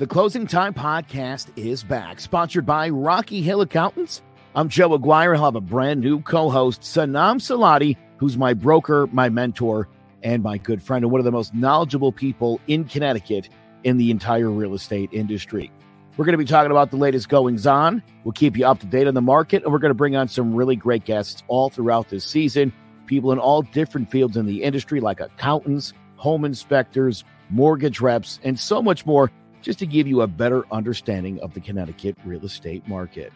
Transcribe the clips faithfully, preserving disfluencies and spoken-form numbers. The Closing Time Podcast is back, sponsored by Rocky Hill Accountants. I'm Joe Aguirre. I'll have a brand new co-host, Sanam Salati, who's my broker, my mentor, and my good friend, and one of the most knowledgeable people in Connecticut in the entire real estate industry. We're going to be talking about the latest goings-on. We'll keep you up to date on the market, and we're going to bring on some really great guests all throughout this season, people in all different fields in the industry, like accountants, home inspectors, mortgage reps, and so much more, just to give you a better understanding of the Connecticut real estate market.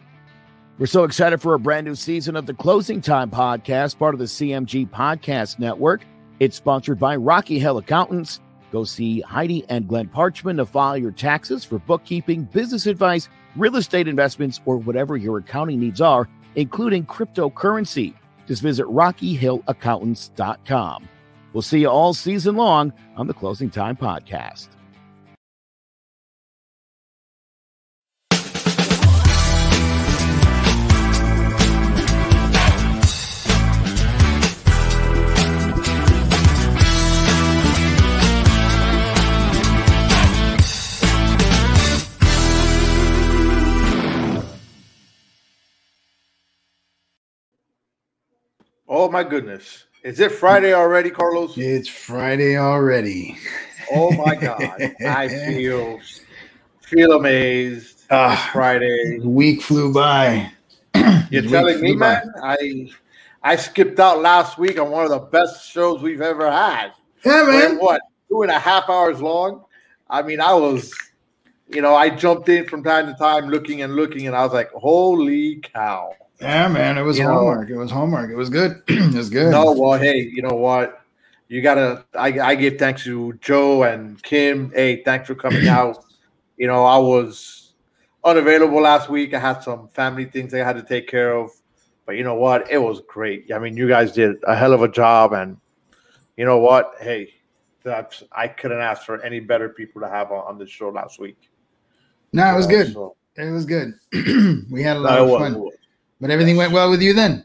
We're so excited for a brand new season of the Closing Time Podcast, part of the C M G Podcast Network. It's sponsored by Rocky Hill Accountants. Go see Heidi and Glenn Parchman to file your taxes for bookkeeping, business advice, real estate investments, or whatever your accounting needs are, including cryptocurrency. Just visit rocky hill accountants dot com. We'll see you all season long on the Closing Time Podcast. Oh, my goodness. Is it Friday already, Carlos? It's Friday already. Oh, my God. I feel feel amazed. Uh, Friday. The week flew by. You're the telling me, man? By. I I skipped out last week on one of the best shows we've ever had. Yeah, man. Wait, what? Two and a half hours long? I mean, I was, you know, I jumped in from time to time looking and looking, and I was like, holy cow. Yeah, man, it was you homework. Know, it was homework. It was good. It was good. No, well, hey, you know what? You gotta. I, I give thanks to Joe and Kim. Hey, thanks for coming out. You know, I was unavailable last week. I had some family things I had to take care of, but you know what? It was great. I mean, you guys did a hell of a job, and you know what? Hey, that's, I couldn't ask for any better people to have on, on this show last week. No, it was uh, good. So. It was good. We had a lot no, of fun. Was. But everything went well with you then?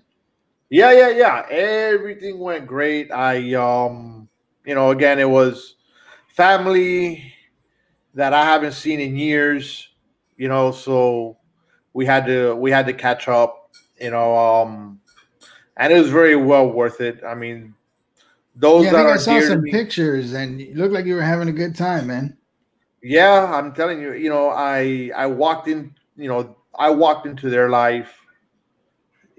Yeah, yeah, yeah. Everything went great. I, um, you know, again, it was family that I haven't seen in years, you know, so we had to we had to catch up, you know, um, and it was very well worth it. I mean, those yeah, that I think are I saw dear some to me, pictures, and you looked like you were having a good time, man. Yeah, I'm telling you, you know, I I walked in, you know, I walked into their life.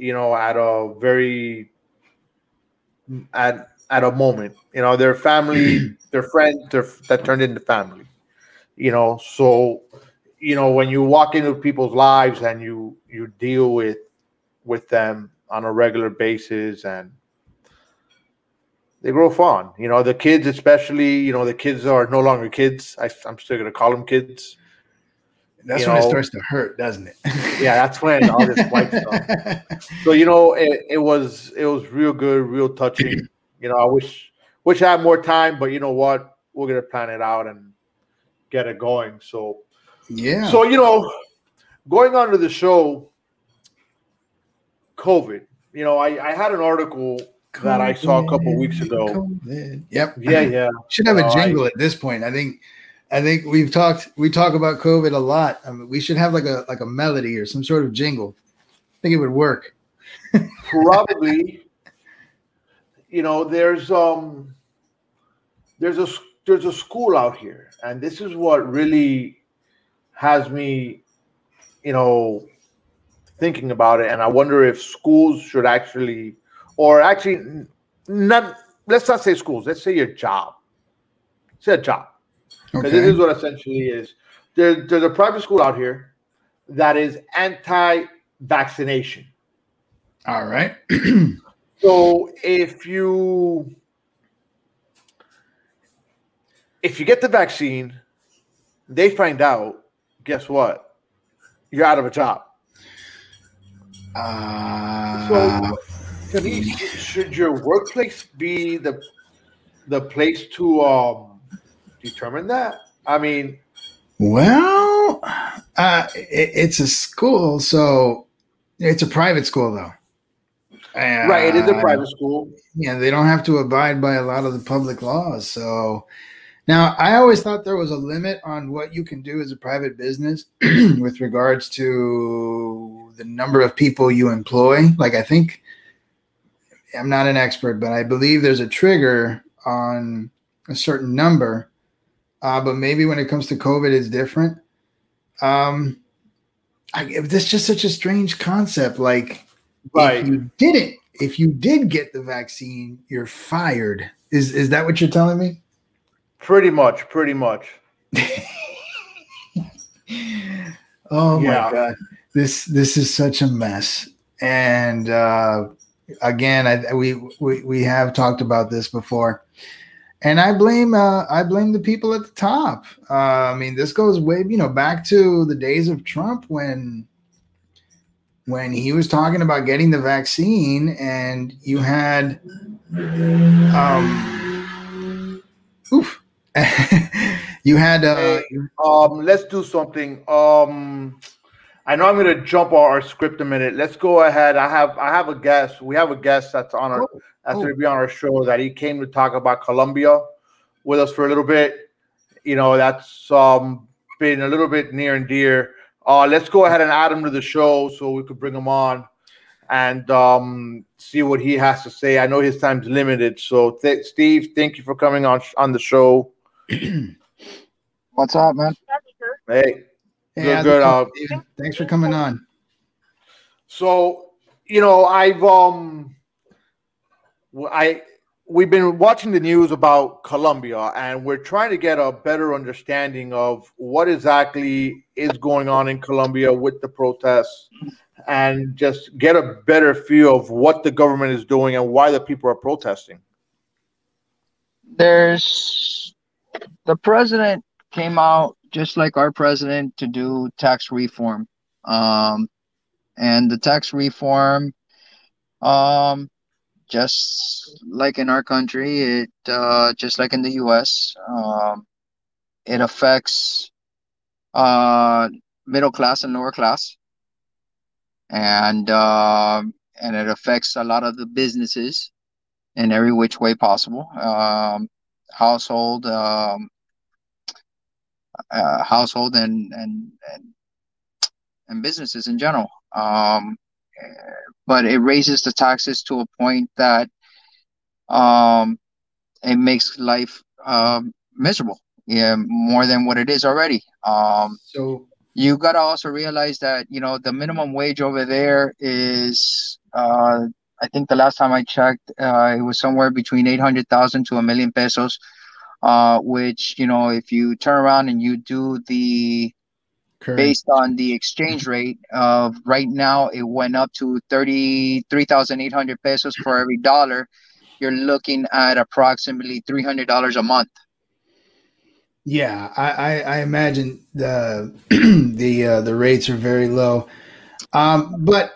You know, at a very at at a moment, you know, their family, their friends, their, that turned into family. You know, so you know when you walk into people's lives and you you deal with with them on a regular basis, and they grow fond. You know, the kids, especially. You know, the kids are no longer kids. I, I'm still gonna call them kids. That's you when know, it starts to hurt, doesn't it? Yeah, that's when all this white stuff. So you know, it, it was it was real good, real touching. You know, I wish wish I had more time, but you know what? We're gonna plan it out and get it going. So yeah. So you know, going on to the show, COVID. You know, I, I had an article COVID, that I saw a couple weeks ago. COVID. Yep. Yeah, yeah. Should have a uh, jingle I, at this point, I think. I think we've talked. We talk about COVID a lot. I mean, we should have like a like a melody or some sort of jingle. I think it would work. Probably. You know, there's um, there's a there's a school out here, and this is what really has me, you know, thinking about it. And I wonder if schools should actually, or actually, not. Let's not say schools. Let's say your job. Say a job. Because okay. This is what essentially is. There, there's a private school out here that is anti-vaccination. All right. So if you if you get the vaccine, they find out, guess what? You're out of a job. Uh, so to me, should your workplace be the the place to um, determine that? I mean, well, uh, it, it's a school, so it's a private school, though. Uh, right, it is a private school. Yeah, they don't have to abide by a lot of the public laws, so Now, I always thought there was a limit on what you can do as a private business with regards to the number of people you employ. Like, I think, I'm not an expert, but I believe there's a trigger on a certain number. Uh, but maybe when it comes to COVID, it's different. Um, I, this is just such a strange concept. Like, right. if you didn't, if you did get the vaccine, you're fired. Is is that what you're telling me? Pretty much, pretty much. oh yeah. my God, this this is such a mess. And uh, again, I, we we we have talked about this before. And I blame uh, I blame the people at the top. Uh, I mean, this goes way, you know, back to the days of Trump when when he was talking about getting the vaccine, and you had, um, oof, you had. Uh, hey, um, let's do something. Um, I know I'm going to jump our script a minute. Let's go ahead. I have I have a guest. We have a guest that's on our. Oh. After to be on our show, that he came to talk about Colombia with us for a little bit. You know, that's um, been a little bit near and dear. Uh, let's go ahead and add him to the show so we could bring him on and um, see what he has to say. I know his time's limited. So, th- Steve, thank you for coming on sh- on the show. What's up, man? Hey. Hey, good, good. Uh, thanks for coming on. So, you know, I've... um. I we've been watching the news about Colombia, and we're trying to get a better understanding of what exactly is going on in Colombia with the protests, and just get a better feel of what the government is doing and why the people are protesting. There's the president came out, just like our president, to do tax reform, um, and the tax reform. Um, Just like in our country, it uh, just like in the U S, um, it affects uh, middle class and lower class, and uh, and it affects a lot of the businesses in every which way possible. Um, household, um, uh, household, and and and and businesses in general. Um, But it raises the taxes to a point that um, it makes life um, miserable, yeah, more than what it is already. Um, so you got to also realize that, you know, the minimum wage over there is, uh, I think the last time I checked, uh, it was somewhere between eight hundred thousand to a million pesos, uh, which, you know, if you turn around and you do the Current. Based on the exchange rate of right now, it went up to thirty-three thousand eight hundred pesos for every dollar. You're looking at approximately three hundred dollars a month. Yeah, I, I, I imagine the the uh, the rates are very low. Um, but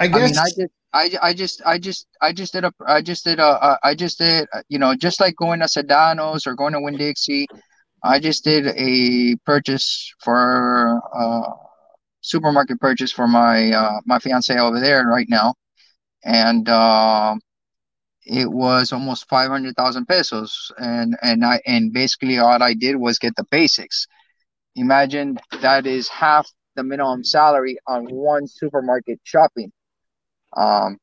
I guess I, mean, I just I I just I just I just did a I just did a uh, I just did you know just like going to Sedano's or going to Winn-Dixie. I just did a purchase for uh, supermarket purchase for my uh, my fiance over there right now, and uh, it was almost five hundred thousand pesos, and and I and basically all I did was get the basics. Imagine that is half the minimum salary on one supermarket shopping. Um,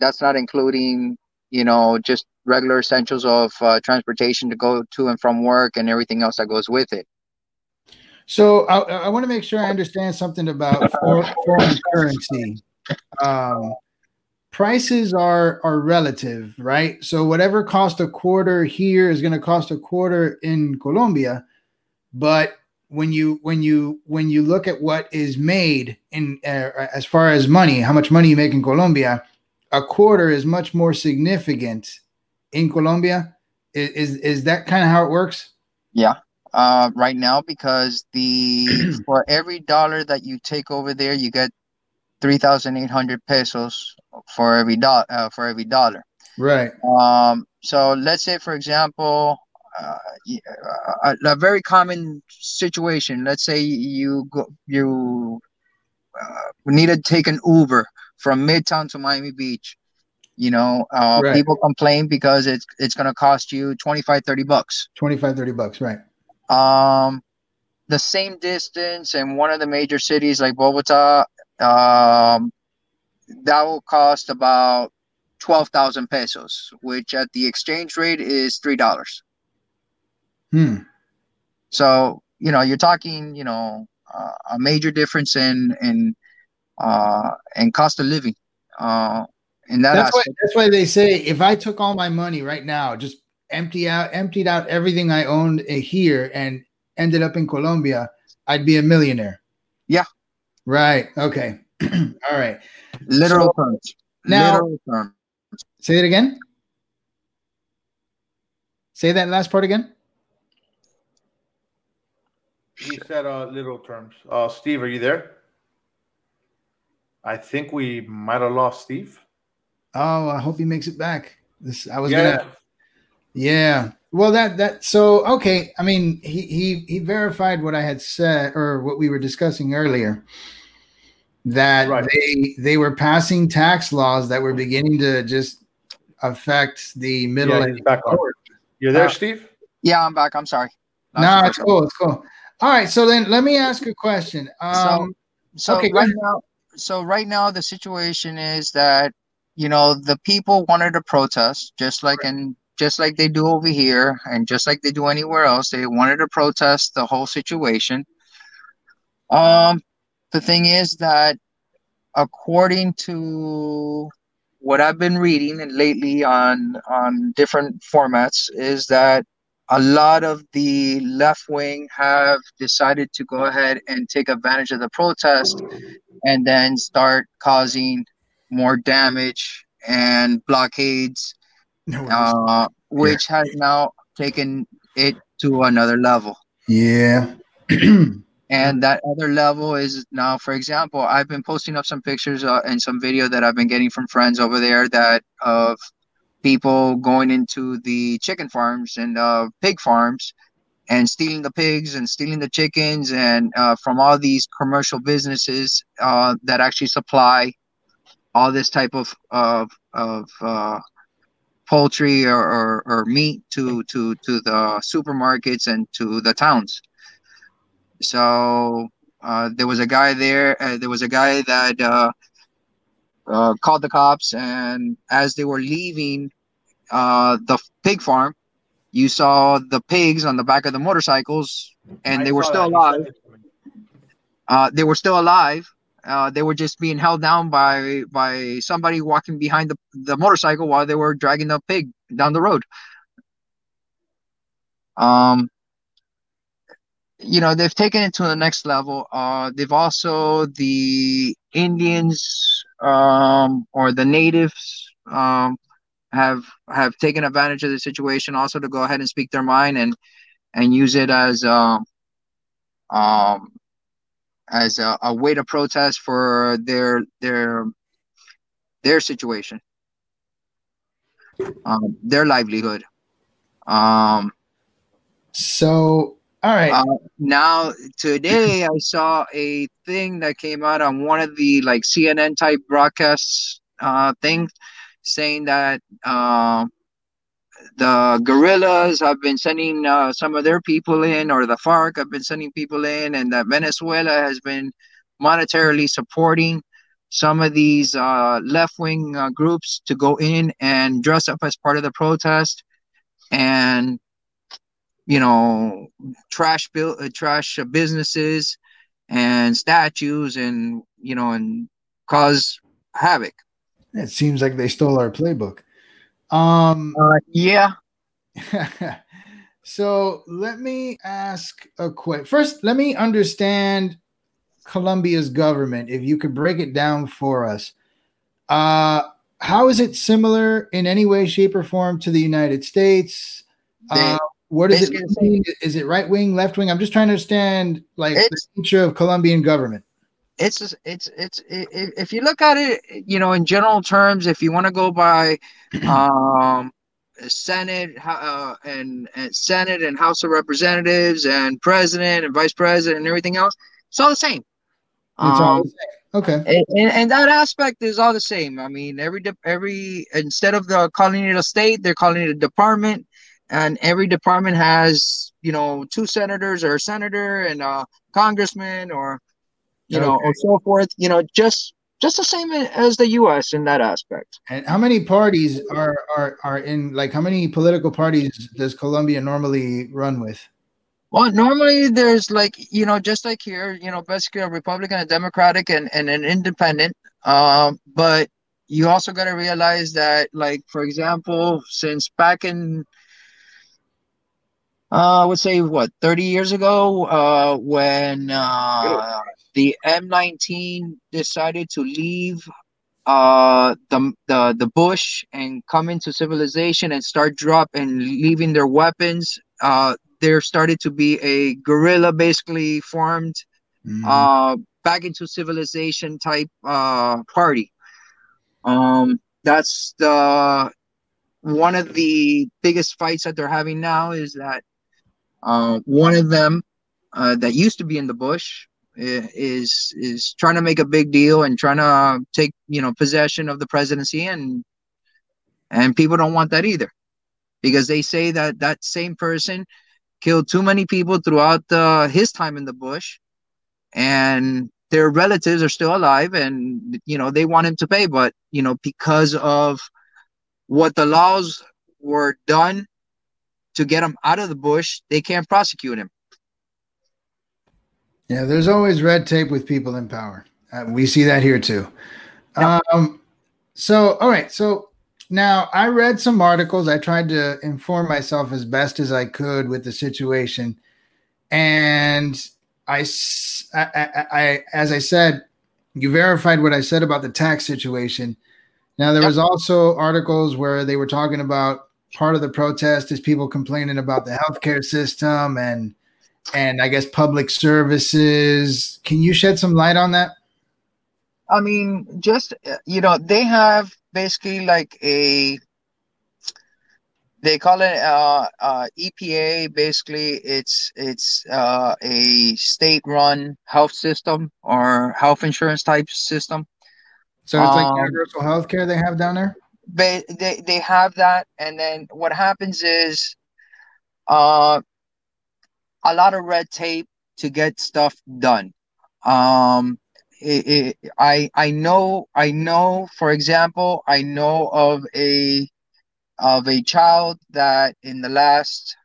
that's not including, you know, just regular essentials of uh, transportation to go to and from work and everything else that goes with it. So I, I want to make sure I understand something about foreign currency. Um, prices are, are relative, right? So whatever cost a quarter here is going to cost a quarter in Colombia. But when you, when you, when you look at what is made in uh, as far as money, how much money you make in Colombia, a quarter is much more significant in Colombia. Is, is is that kind of how it works? Yeah, uh, right now, because the for every dollar that you take over there, you get three thousand eight hundred pesos for every dollar. Uh, for every dollar, right? Um, so let's say, for example, uh, a, a very common situation. Let's say you go, you uh, need to take an Uber from Midtown to Miami Beach. You know, uh, right. people complain because it's it's going to cost you twenty-five, thirty bucks twenty-five, thirty bucks right. Um, the same distance in one of the major cities like Bogota, um, that will cost about twelve thousand pesos, which at the exchange rate is three dollars Hmm. So, you know, you're talking, you know, uh, a major difference in, in, uh, in cost of living. Uh, and that that's, why, that's why they say if I took all my money right now, just empty out, emptied out everything I owned here and ended up in Colombia, I'd be a millionaire. Yeah. Right. Okay. All right. Literal so, terms. Now, Literal terms. Say it again. Say that last part again. He said uh, literal terms. Uh, Steve, are you there? I think we might have lost Steve. Oh, I hope he makes it back. This I was yeah. gonna. Yeah. Well, that that so okay. I mean, he he he verified what I had said or what we were discussing earlier. That right. they they were passing tax laws that were beginning to just affect the middle. Yeah, and back You're there, uh, Steve? Yeah, I'm back. I'm sorry. No, nah, it's cool. It's cool. All right, so then let me ask a question. Um, so, so okay, right now, so right now the situation is that you know the people wanted to protest, just like right. and just like they do over here, and just like they do anywhere else. They wanted to protest the whole situation. Um, the thing is that according to what I've been reading and lately on on different formats is that. A lot of the left wing have decided to go ahead and take advantage of the protest and then start causing more damage and blockades, no uh, which yeah. has now taken it to another level. Yeah. And that other level is now, for example, I've been posting up some pictures uh, and some video that I've been getting from friends over there that of people going into the chicken farms and uh, pig farms and stealing the pigs and stealing the chickens and uh, from all these commercial businesses uh, that actually supply all this type of of, of uh, poultry or, or, or meat to, to, to the supermarkets and to the towns. So uh, there was a guy there. Uh, there was a guy that... Uh, Uh, called the cops, and as they were leaving uh, the pig farm, you saw the pigs on the back of the motorcycles, and I they were still alive. Uh, they were still alive. Uh, they were just being held down by by somebody walking behind the, the motorcycle while they were dragging the pig down the road. Um, you know, they've taken it to the next level. Uh, they've also the Indians. Um, or the natives um, have have taken advantage of the situation also to go ahead and speak their mind and and use it as um, um, as a, a way to protest for their their their situation, um, their livelihood. Um, so. All right. Uh, now, today I saw a thing that came out on one of the like C N N type broadcasts uh, thing saying that uh, the guerrillas have been sending uh, some of their people in, or the FARC have been sending people in, and that Venezuela has been monetarily supporting some of these uh, left-wing uh, groups to go in and dress up as part of the protest and you know, trash bill, uh, trash businesses and statues and, you know, and cause havoc. It seems like they stole our playbook. Um, uh, yeah. So let me ask a quick, first, let me understand Colombia's government. If you could break it down for us, uh, how is it similar in any way, shape or form to the United States? They- uh, What is it? Mean? Is it right wing, left wing? I'm just trying to understand, like the nature of Colombian government. It's it's it's it, if you look at it, you know, in general terms, if you want to go by um, Senate uh, and, and Senate and House of Representatives and President and Vice President and everything else, it's all the same. It's um, all the same. Okay. And, and, and that aspect is all the same. I mean, every de- every instead of the calling it a state, they're calling it a department, and every department has, you know, two senators or a senator and a congressman or, you okay. know, or so forth, you know, just just the same as the U S in that aspect. And how many parties are, are, are in, like, how many political parties does Colombia normally run with? Well, normally there's, like, you know, just like here, you know, basically a Republican, a Democratic, and, and an independent. Um, but you also got to realize that, like, for example, since back in, uh, I would say, what, thirty years ago, uh, when uh, the M nineteen decided to leave uh, the, the the bush and come into civilization and start dropping and leaving their weapons, uh, there started to be a guerrilla basically formed mm. uh, back into civilization type uh, party. Um, that's the one of the biggest fights that they're having now is that uh, one of them uh, that used to be in the bush is is trying to make a big deal and trying to take, you know, possession of the presidency, and and people don't want that either, because they say that that same person killed too many people throughout the, his time in the bush, and their relatives are still alive, and, you know, they want him to pay. But, you know, because of what the laws were done to get him out of the bush, they can't prosecute him. Yeah, there's always red tape with people in power. Uh, we see that here too. Yeah. Um, so, all right. So, now, I read some articles. I tried to inform myself as best as I could with the situation. And I, I, I as I said, you verified what I said about the tax situation. Now, there was also articles where they were talking about part of the protest is people complaining about the healthcare system and, and I guess, public services. Can you shed some light on that? I mean, just, you know, they have basically like a, they call it uh, uh, E P A. Basically, it's it's uh, a state-run health system or health insurance type system. So it's like um, universal health care they have down there? They, they, they have that. And then what happens is uh, a lot of red tape to get stuff done. Um It, it, I I know I know for example I know of a of a child that in the last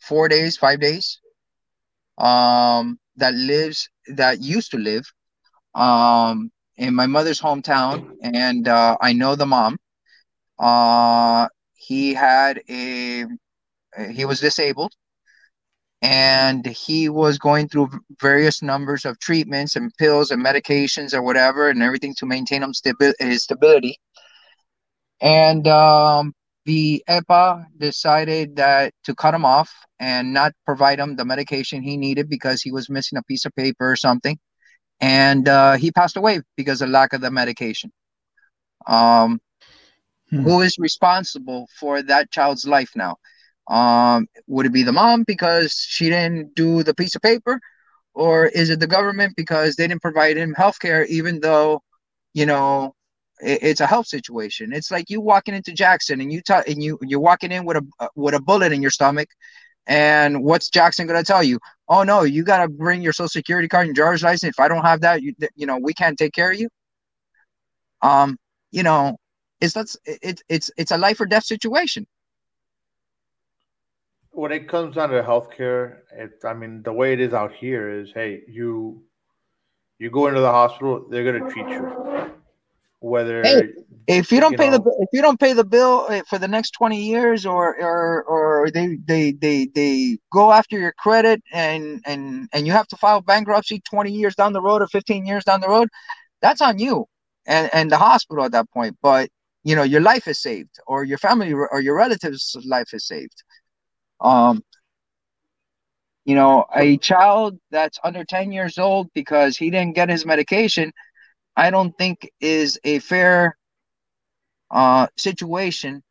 four days five days um that lives that used to live um in my mother's hometown, and uh, I know the mom. Uh, he had a he was disabled, and he was going through various numbers of treatments and pills and medications or whatever and everything to maintain him stabi- his stability. And um, the E P A decided that to cut him off and not provide him the medication he needed because he was missing a piece of paper or something. And uh, he passed away because of lack of the medication. Um, hmm. Who is responsible for that child's life now? Um, would it be the mom because she didn't do the piece of paper, or is it the government because they didn't provide him healthcare, even though, you know, it, it's a health situation? It's like you walking into Jackson and you t- and you you're walking in with a with a bullet in your stomach, and what's Jackson gonna tell you? Oh no, you gotta bring your social security card and driver's license. If I don't have that, you you know we can't take care of you. Um, you know, it's that's it it's it's a life or death situation. When it comes down to healthcare, it, I mean, the way it is out here is, hey, you you go into the hospital, they're going to treat you. Whether hey, if you don't you pay know, the if you don't pay the bill for the next twenty years, or or, or they, they they they go after your credit and and and you have to file bankruptcy twenty years down the road or fifteen years down the road, that's on you and and the hospital at that point. But you know, your life is saved, or your family or your relatives' life is saved. Um, you know, a child that's under ten years old because he didn't get his medication, I don't think is a fair uh, situation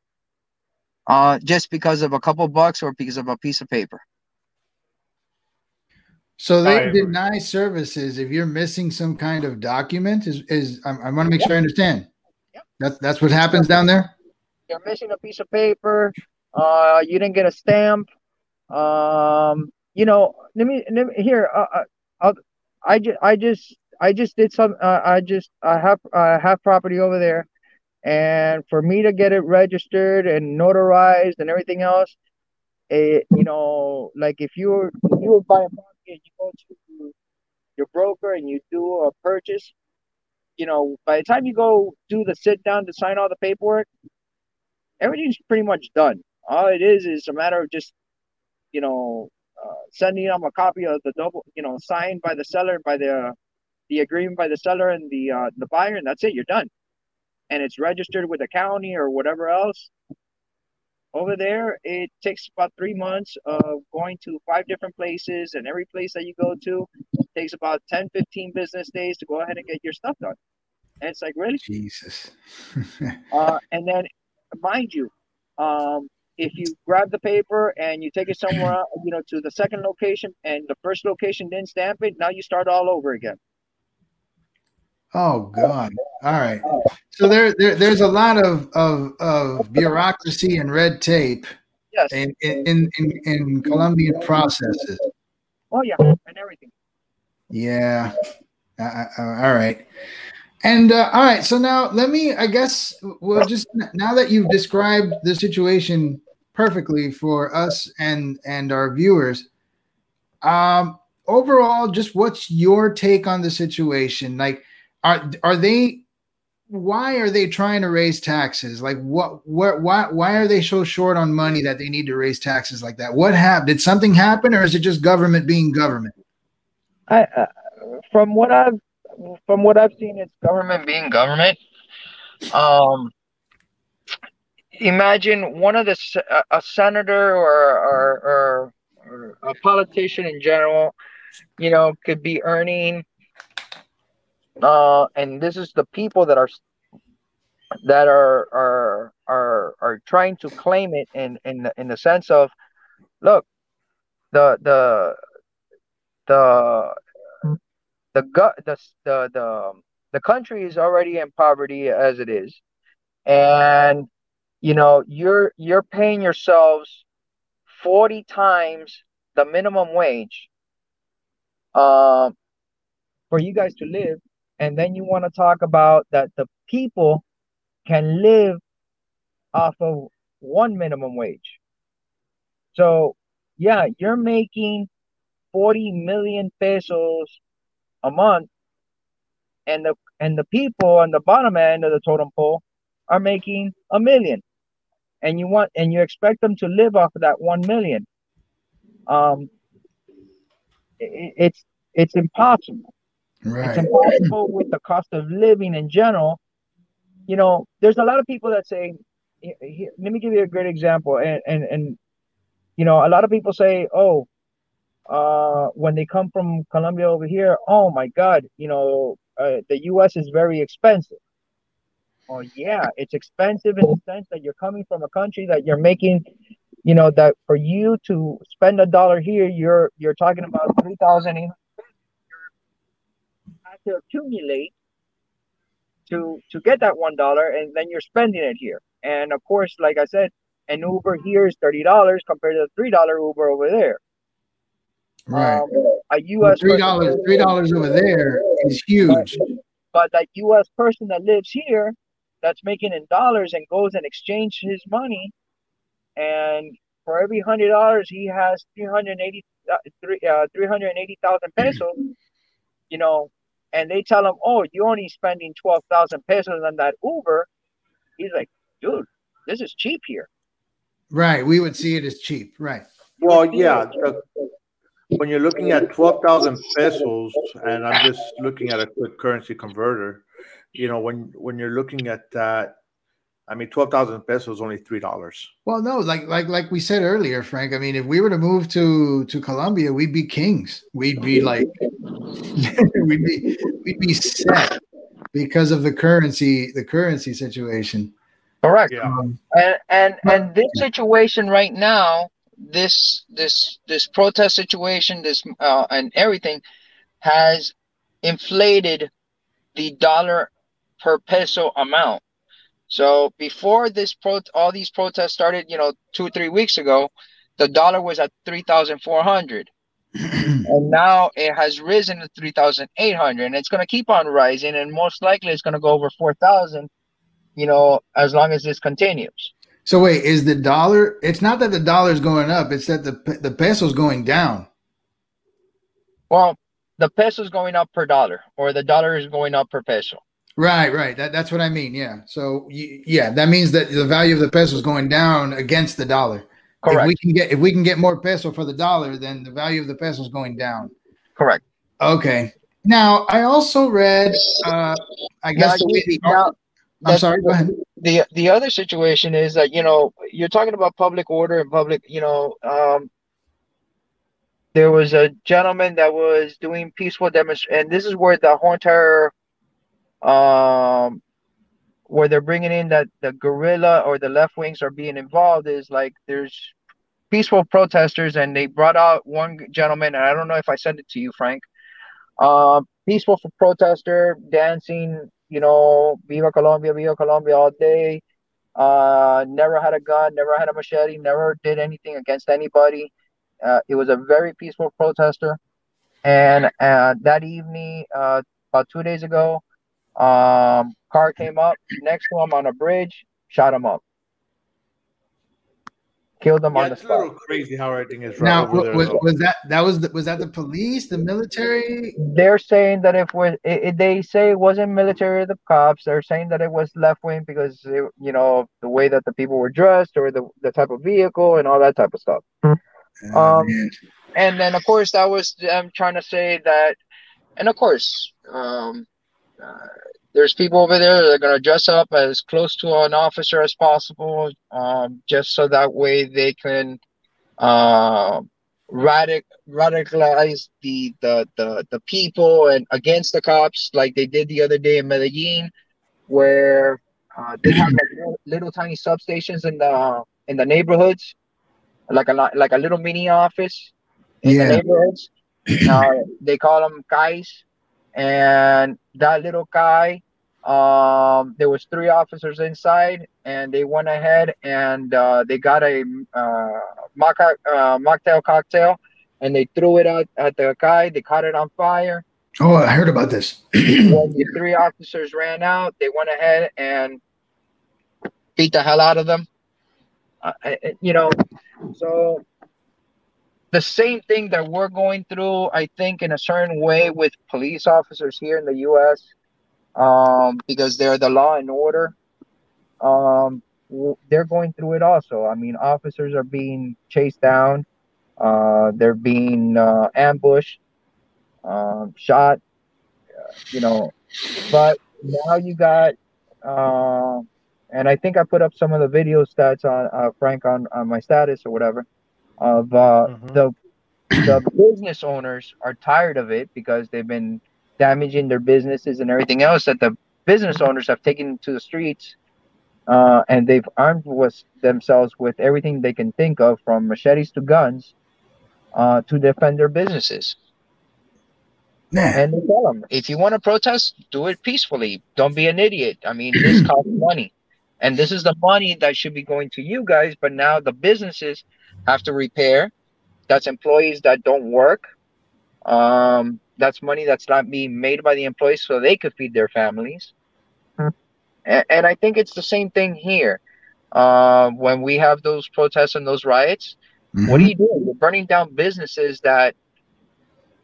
uh, just because of a couple bucks or because of a piece of paper. So they deny services if you're missing some kind of document. Is is I, I want to make yep. sure I understand. Yep. That's that's what happens down there. You're missing a piece of paper. Uh, you didn't get a stamp. Um, you know, let me, let me here. Uh, I'll, I just I just I just did some. Uh, I just I have I have property over there, and for me to get it registered and notarized and everything else, it, you know, like if you you were buying property. And you go to your broker and you do a purchase, you know, by the time you go do the sit down to sign all the paperwork, everything's pretty much done. All it is is a matter of just, you know, uh, sending them a copy of the double, you know, signed by the seller, by the the agreement by the seller and the uh, the buyer, and that's it. You're done, and it's registered with the county or whatever else. Over there, it takes about three months of going to five different places, and every place that you go to takes about ten, fifteen business days to go ahead and get your stuff done. And it's like, really? Jesus. uh, and then, mind you, um, if you grab the paper and you take it somewhere else, you know, to the second location, and the first location didn't stamp it, now you start all over again. Oh, God. All right. So there, there there's a lot of, of, of bureaucracy and red tape yes. in, in, in, in Colombian processes. Oh, yeah. And everything. Yeah. Uh, all right. And uh, all right. So now let me, I guess, we'll just now that you've described the situation perfectly for us and, and our viewers, um, overall, just what's your take on the situation? Like, Are are they? Why are they trying to raise taxes? Like what? What? Why? Why are they so short on money that they need to raise taxes like that? What happened? Did something happen, or is it just government being government? I, uh, from what I've from what I've seen, it's government being government. Um, imagine one of the a senator or or, or or a politician in general, you know, could be earning. Uh, and this is the people that are that are are are are trying to claim it in in the, in the sense of, look, the the the the the the the, the country is already in poverty as it is, and you know you're you're paying yourselves forty times the minimum wage, um, for you guys to live. And then you want to talk about that the people can live off of one minimum wage. So, yeah, you're making forty million pesos a month, and the and the people on the bottom end of the totem pole are making a million, and you want and you expect them to live off of that one million. Um, it, it's it's impossible. Right. It's impossible with the cost of living in general. You know, there's a lot of people that say, let me give you a great example. And, and, and you know, a lot of people say, oh, uh, when they come from Colombia over here, oh, my God, you know, uh, the U S is very expensive. Oh, yeah, it's expensive in the sense that you're coming from a country that you're making, you know, that for you to spend a dollar here, you're you're talking about three thousand dollars. To accumulate to to get that one dollar, and then you're spending it here. And of course, like I said, an Uber here is thirty dollars compared to the three dollar Uber over there. Right. Um, a U S three dollars three dollars over there is huge. But, but that U S person that lives here, that's making in dollars and goes and exchanges his money, and for every hundred dollars he has three hundred eighty uh, three uh, three hundred eighty thousand pesos. You know. And they tell him, oh, you're only spending twelve thousand pesos on that Uber. He's like, dude, this is cheap here. Right. We would see it as cheap. Right. Well, yeah. When you're looking at twelve thousand pesos, and I'm just looking at a quick currency converter, you know, when, when you're looking at that, I mean, twelve thousand pesos is only three dollars. Well, no, like like like we said earlier, Frank, I mean, if we were to move to, to Colombia, we'd be kings. We'd be like... we'd be we'd be set because of the currency the currency situation. Correct. Yeah. Um, and and and this situation right now this this this protest situation, this uh, and everything, has inflated the dollar per peso amount. So before this pro all these protests started, you know, two three weeks ago, the dollar was at three thousand four hundred. And now it has risen to three thousand eight hundred, and it's going to keep on rising, and most likely it's going to go over four thousand, you know, as long as this continues. So wait, is the dollar, it's not that the dollar is going up, it's that the the peso is going down. Well, the peso is going up per dollar, or the dollar is going up per peso. Right, right. That, that's what I mean. Yeah. So yeah, that means that the value of the peso is going down against the dollar. Correct. If we can get if we can get more peso for the dollar, then the value of the peso is going down. Correct. Okay. Now I also read. Uh, I guess. Now, the way the, now, I'm sorry. Go ahead. The the other situation is that, you know, you're talking about public order and public. You know, um, there was a gentleman that was doing peaceful demonstration, and this is where the whole entire, um, where they're bringing in that the guerrilla or the left wings are being involved, is like there's peaceful protesters, and they brought out one gentleman, and I don't know if I sent it to you, Frank. Uh, peaceful for protester, dancing, you know, Viva Colombia, Viva Colombia all day. Uh, never had a gun, never had a machete, never did anything against anybody. Uh, it was a very peaceful protester. And uh, that evening, uh, about two days ago, um, car came up next to him on a bridge, shot him up, killed him yeah, on the spot. It's a little crazy how everything is right now. Over there was, was that that was the, was that the police, the military? They're saying that if we, they say it wasn't military or the cops. They're saying that it was left wing because it, you know, the way that the people were dressed or the the type of vehicle and all that type of stuff. Oh, um, man. And then of course that was them trying to say that, and of course. Um, uh, There's people over there that are going to dress up as close to an officer as possible, um, just so that way they can uh, radic- radicalize the, the the the people and against the cops, like they did the other day in Medellin, where uh, they have like little, little tiny substations in the in the neighborhoods, like a like a little mini office in yeah. the neighborhoods. Uh, they call them guys, and that little guy. Um, there was three officers inside, and they went ahead and uh, they got a uh, mock, uh, mocktail cocktail, and they threw it out at the guy. They caught it on fire. Oh, I heard about this. When the three officers ran out, they went ahead and beat the hell out of them. Uh, you know, so the same thing that we're going through, I think, in a certain way with police officers here in the U S, um, because they're the law and order. Um, they're going through it also. I mean, officers are being chased down. Uh, they're being uh, ambushed, um, shot, uh, you know. But now you got, uh, and I think I put up some of the video stats on uh, Frank on, on my status or whatever, of uh, mm-hmm. the the business owners are tired of it because they've been damaging their businesses and everything else, that the business owners have taken to the streets, uh, and they've armed with themselves with everything they can think of, from machetes to guns, uh, to defend their businesses. Man. And they tell them, if you want to protest, do it peacefully. Don't be an idiot. I mean, this costs money. And this is the money that should be going to you guys, but now the businesses have to repair. That's employees that don't work. Um, that's money that's not being made by the employees so they could feed their families. Mm-hmm. And, and I think it's the same thing here. Uh, when we have those protests and those riots, mm-hmm. what are you doing? You're burning down businesses that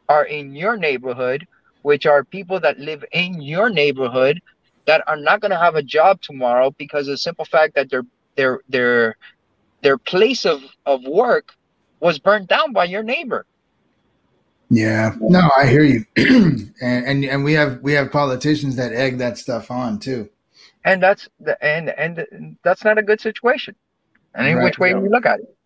are in your neighborhood, which are people that live in your neighborhood that are not going to have a job tomorrow because of the simple fact that they're, they're, they're, their place of, of work was burned down by your neighbor. Yeah, no, I hear you. and, and and we have we have politicians that egg that stuff on too. And that's the, and and that's not a good situation. Any right, which way yeah. we look at it.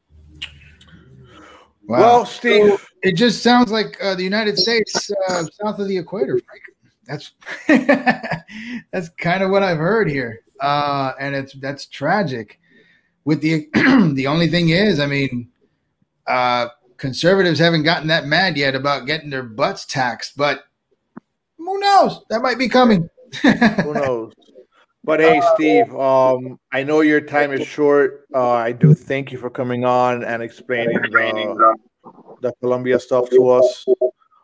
Wow. Well, Steve, so it just sounds like uh, the United States uh, south of the equator, Frank. That's that's kind of what I've heard here, uh, and it's that's tragic. With the the only thing is, I mean, Uh, conservatives haven't gotten that mad yet about getting their butts taxed, but who knows? That might be coming. Who knows? But hey, Steve, um, I know your time is short. Uh, I do thank you for coming on and explaining the, the Colombia stuff to us.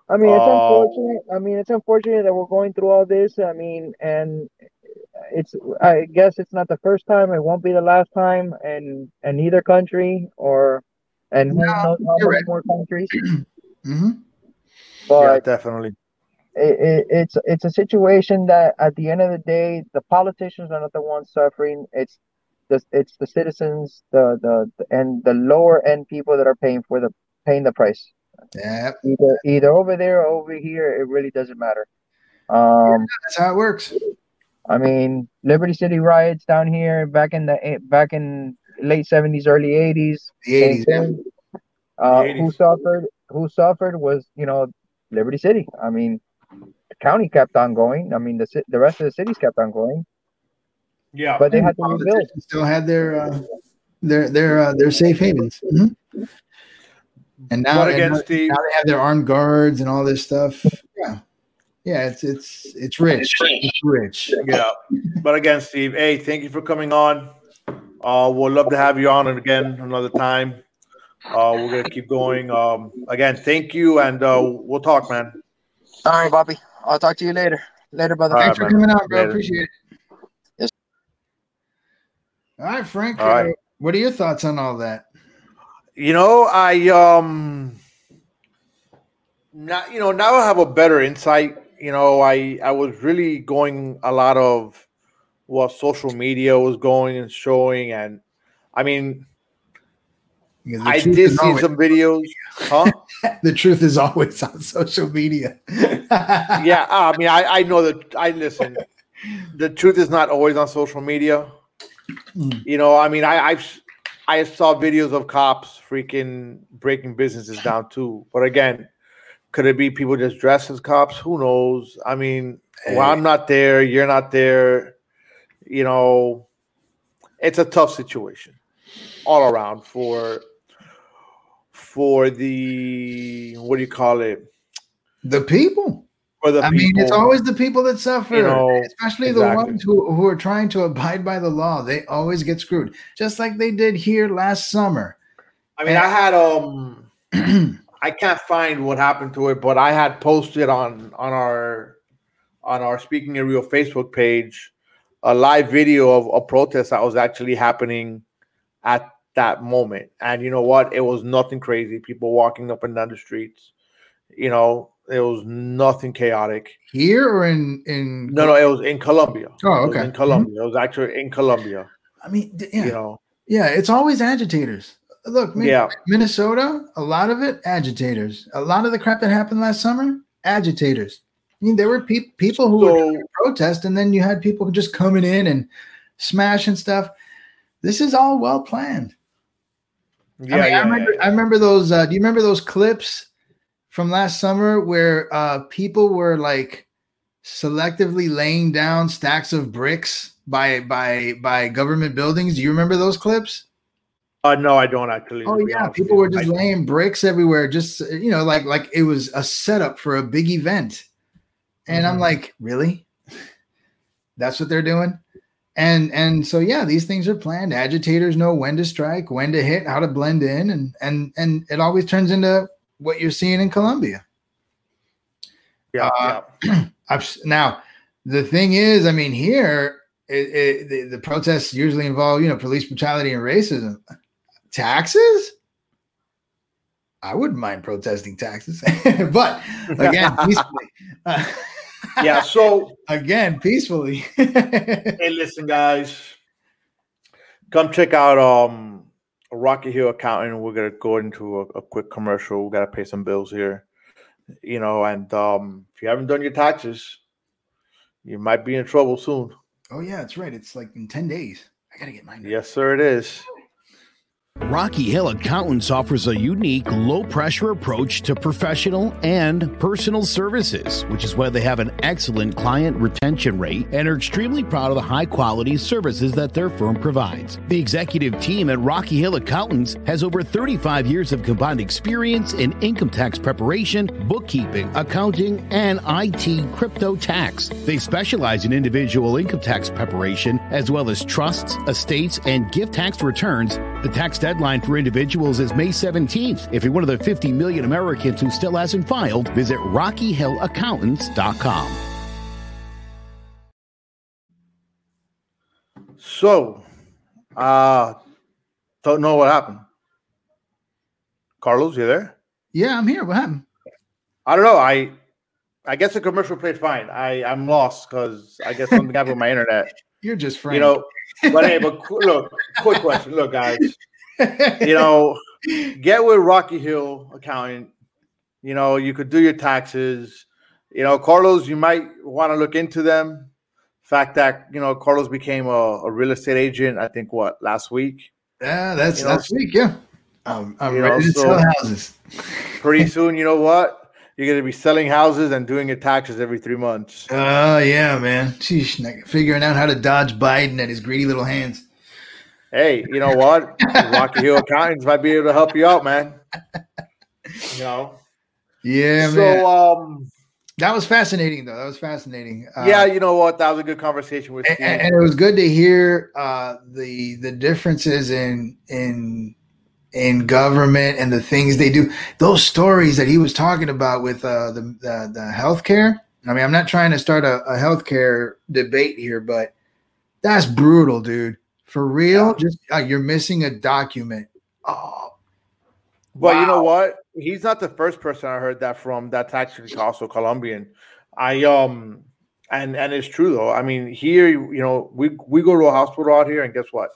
I mean, it's uh, unfortunate. I mean, it's unfortunate that we're going through all this. I mean, and it's, I guess it's not the first time. It won't be the last time in, in either country or, and who knows how many more countries. Mm-hmm. But yeah, definitely. It, it, it's it's a situation that at the end of the day, the politicians are not the ones suffering. It's the it's the citizens, the the, the and the lower end people that are paying for the paying the price. Yeah, either, either over there or over here, it really doesn't matter. Um, yeah, that's how it works. I mean, Liberty City riots down here back in the back in late seventies, early eighties. The eighties. Yeah. Uh, the eighties. Who suffered? Who suffered was you know Liberty City. I mean. The county kept on going. I mean, the the rest of the cities kept on going. Yeah, but they had to rebuild. Still had their uh, their their uh, their safe havens, mm-hmm. and now, again, and now, Steve, now they have their armed guards and all this stuff. Yeah, yeah, it's it's it's rich, it's rich. Yeah, but again, Steve, hey, thank you for coming on. Uh, we'll love to have you on again another time. Uh, we're gonna keep going. Um, again, thank you, and uh, we'll talk, man. All right, Bobby. I'll talk to you later. Later, brother. All Thanks right, for man. coming out, bro. Later. Appreciate it. Yes. All right, Frank. All right. What are your thoughts on all that? You know, I um, now you know now I have a better insight. You know, I I was really going a lot of what social media was going and showing, and I mean. I did see some videos. Huh? The truth is always on social media. yeah, I mean, I, I know that. I listen. The truth is not always on social media. Mm. You know, I mean, I I've, I saw videos of cops freaking breaking businesses down too. But again, could it be people just dressed as cops? Who knows? I mean, hey. Well, I'm not there. You're not there. You know, it's a tough situation all around for. For the what do you call it? The people. For the I people. mean, it's always the people that suffer, you know, especially exactly. the ones who, who are trying to abide by the law. They always get screwed, just like they did here last summer. I mean, and- I had um, I can't find what happened to it, but I had posted on on our on our Speaking in Real Facebook page a live video of a protest that was actually happening at. That moment, and you know what? It was nothing crazy. People walking up and down the streets. You know, it was nothing chaotic. Here or in in no, no, it was in Colombia. Oh, okay, it was in Colombia. Mm-hmm. It was actually in Colombia. I mean, yeah, you know, yeah. It's always agitators. Look, man, yeah. Minnesota. A lot of it agitators. A lot of the crap that happened last summer, agitators. I mean, there were pe- people who so, would protest, and then you had people just coming in and smashing stuff. This is all well planned. Yeah, I, mean, yeah, I remember. Yeah. I remember those. Uh, do you remember those clips from last summer where uh, people were like selectively laying down stacks of bricks by by by government buildings? Do you remember those clips? Uh, no, I don't actually. Oh yeah, people were just laying bricks everywhere. Just you know, like like it was a setup for a big event. And mm-hmm. I'm like, really? That's what they're doing. And and so yeah, these things are planned. Agitators know when to strike, when to hit, how to blend in, and and and it always turns into what you're seeing in Colombia. Yeah. Uh, yeah. I've, now the thing is, I mean, here it, it, the, the protests usually involve you know police brutality and racism. Taxes? I wouldn't mind protesting taxes, but again, peacefully. Uh, Yeah, so again, peacefully. Hey, listen, guys, come check out um Rocky Hill Accountant. We're gonna go into a, a quick commercial. We gotta pay some bills here, you know. And um if you haven't done your taxes, you might be in trouble soon. Oh yeah, that's right. It's like in ten days. I gotta get mine done. Yes, sir, it is. Rocky Hill Accountants offers a unique, low-pressure approach to professional and personal services, which is why they have an excellent client retention rate and are extremely proud of the high-quality services that their firm provides. The executive team at Rocky Hill Accountants has over thirty-five years of combined experience in income tax preparation, bookkeeping, accounting, and I T crypto tax. They specialize in individual income tax preparation, as well as trusts, estates, and gift tax returns. The tax deadline for individuals is May seventeenth. If you're one of the fifty million Americans who still hasn't filed, visit Rocky Hill Accountants dot com. So, uh, don't know what happened. Carlos, you there? Yeah, I'm here. What happened? I don't know. I I guess the commercial played fine. I, I'm lost because I guess something happened with my internet. You're just Frank. You know, but hey, but look, quick question. Look, guys, you know, get with Rocky Hill Accountant. You know, you could do your taxes. You know, Carlos, you might want to look into them. Fact that, you know, Carlos became a, a real estate agent, I think, what, last week? Yeah, that's you know, last week, yeah. I'm, I'm ready know, to sell so houses. Pretty soon, you know what? You're going to be selling houses and doing your taxes every three months. Oh, uh, yeah, man. Sheesh, like figuring out how to dodge Biden and his greedy little hands. Hey, you know what? Rocky Hill Accountants might be able to help you out, man. You know? Yeah, so, man. So, um, that was fascinating, though. That was fascinating. Yeah, uh, you know what? That was a good conversation with and, Steve. And it was good to hear uh, the the differences in in – in government and the things they do. Those stories that he was talking about with uh, the, the the healthcare. I mean, I'm not trying to start a, a healthcare debate here, but that's brutal, dude. For real, just uh, you're missing a document. Oh, well, wow. You know what? He's not the first person I heard that from. That's actually also Colombian. I um, and and it's true though. I mean, here, you know, we we go to a hospital out here, and guess what?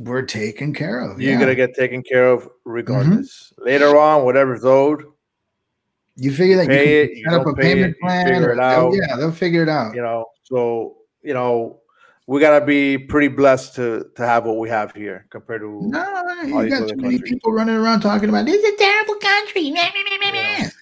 We're taken care of. You're yeah. going to get taken care of regardless. Mm-hmm. Later on, whatever's owed. You figure that pay you can it, set you up a payment it, plan. Figure it out. Yeah, they'll figure it out. You know, so, you know, we got to be pretty blessed to to have what we have here compared to. No, no, you got too many countries. People running around talking about, this is a terrible country. Yeah.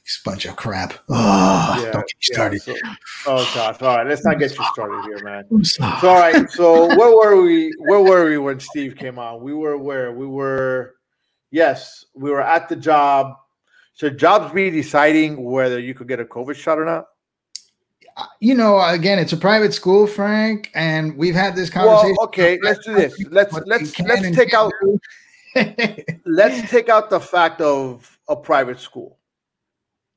It's a bunch of crap. Oh, yeah, don't get started. Yeah, so, oh, gosh. All right. Let's not get you started here, man. So, all right. So where were we? Where were we when Steve came on? We were where? We were, yes, we were at the job. Should jobs be deciding whether you could get a COVID shot or not? You know, again, it's a private school, Frank, and we've had this conversation. Well, okay, let's do this. Let's let's let's take out let's take out the fact of a private school.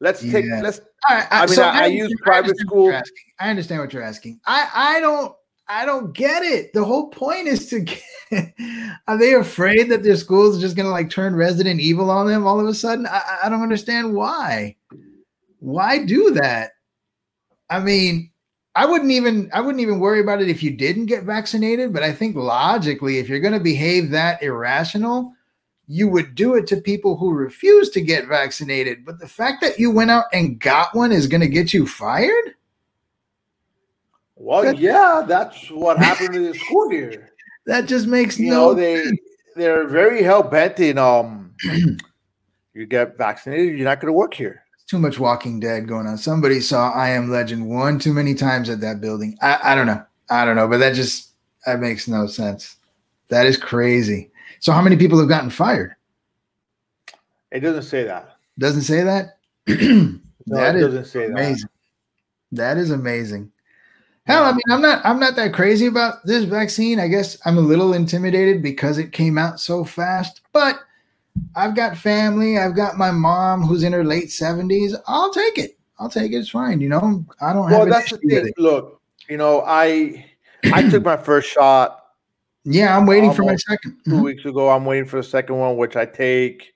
Let's take yeah. let's. I, I, I mean, so I, I use private school. I understand what you're asking. I I don't I don't get it. The whole point is to get, are they afraid that their schools are just going to like turn Resident Evil on them all of a sudden? I, I don't understand why. Why do that? I mean, I wouldn't even I wouldn't even worry about it if you didn't get vaccinated. But I think logically, if you're going to behave that irrational, you would do it to people who refuse to get vaccinated. But the fact that you went out and got one is going to get you fired? Well, that's, yeah, that's what happened to the school here. That just makes you no know, they sense. They're very hell bent in um you get vaccinated, you're not going to work here. Too much Walking Dead going on. Somebody saw I Am Legend one too many times at that building. I, I don't know. I don't know, but that just that makes no sense. That is crazy. So how many people have gotten fired? It doesn't say that. Doesn't say that? No, that it doesn't say amazing. That. That is amazing. Hell, I mean, I'm not I'm not that crazy about this vaccine. I guess I'm a little intimidated because it came out so fast, but I've got family. I've got my mom who's in her late seventies. I'll take it. I'll take it. It's fine. You know, I don't have. Well, that's the thing. Look, you know, I I took my first shot. Yeah, I'm waiting for my second. Two weeks ago, I'm waiting for the second one, which I take.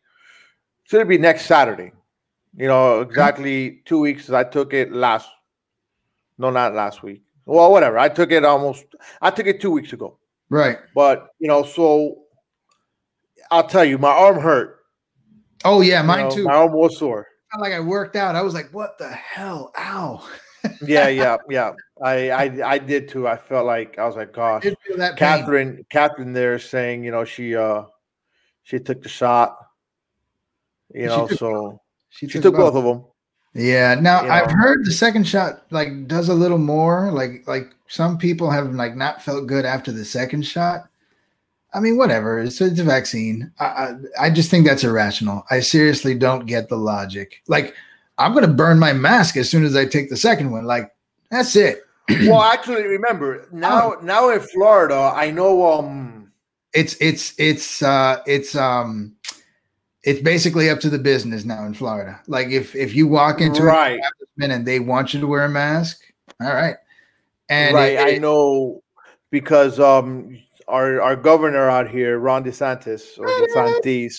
So it'll be next Saturday. You know, exactly two weeks. I took it last. No, not last week. Well, whatever. I took it almost. I took it two weeks ago. Right. But you know, so. I'll tell you, my arm hurt. Oh, yeah, mine you know, too. My arm was sore. Not like I worked out. I was like, what the hell? Ow. yeah, yeah, yeah. I, I I did too. I felt like I was like, gosh. Catherine, pain. Catherine there saying, you know, she uh She took the shot. You know, she took, so she, she took, took both. both of them. Yeah. Now, you I've know. heard the second shot like does a little more. Like like some people have like not felt good after the second shot. I mean, whatever. It's, it's a vaccine. I, I I just think that's irrational. I seriously don't get the logic. Like, I'm gonna burn my mask as soon as I take the second one. Like, that's it. Well, actually, remember now. Now in Florida, I know um, it's it's it's uh, it's um, it's basically up to the business now in Florida. Like, if if you walk into right. an establishment and they want you to wear a mask, all right. And right, it, it, I know because um, our our governor out here, Ron DeSantis or DeSantis,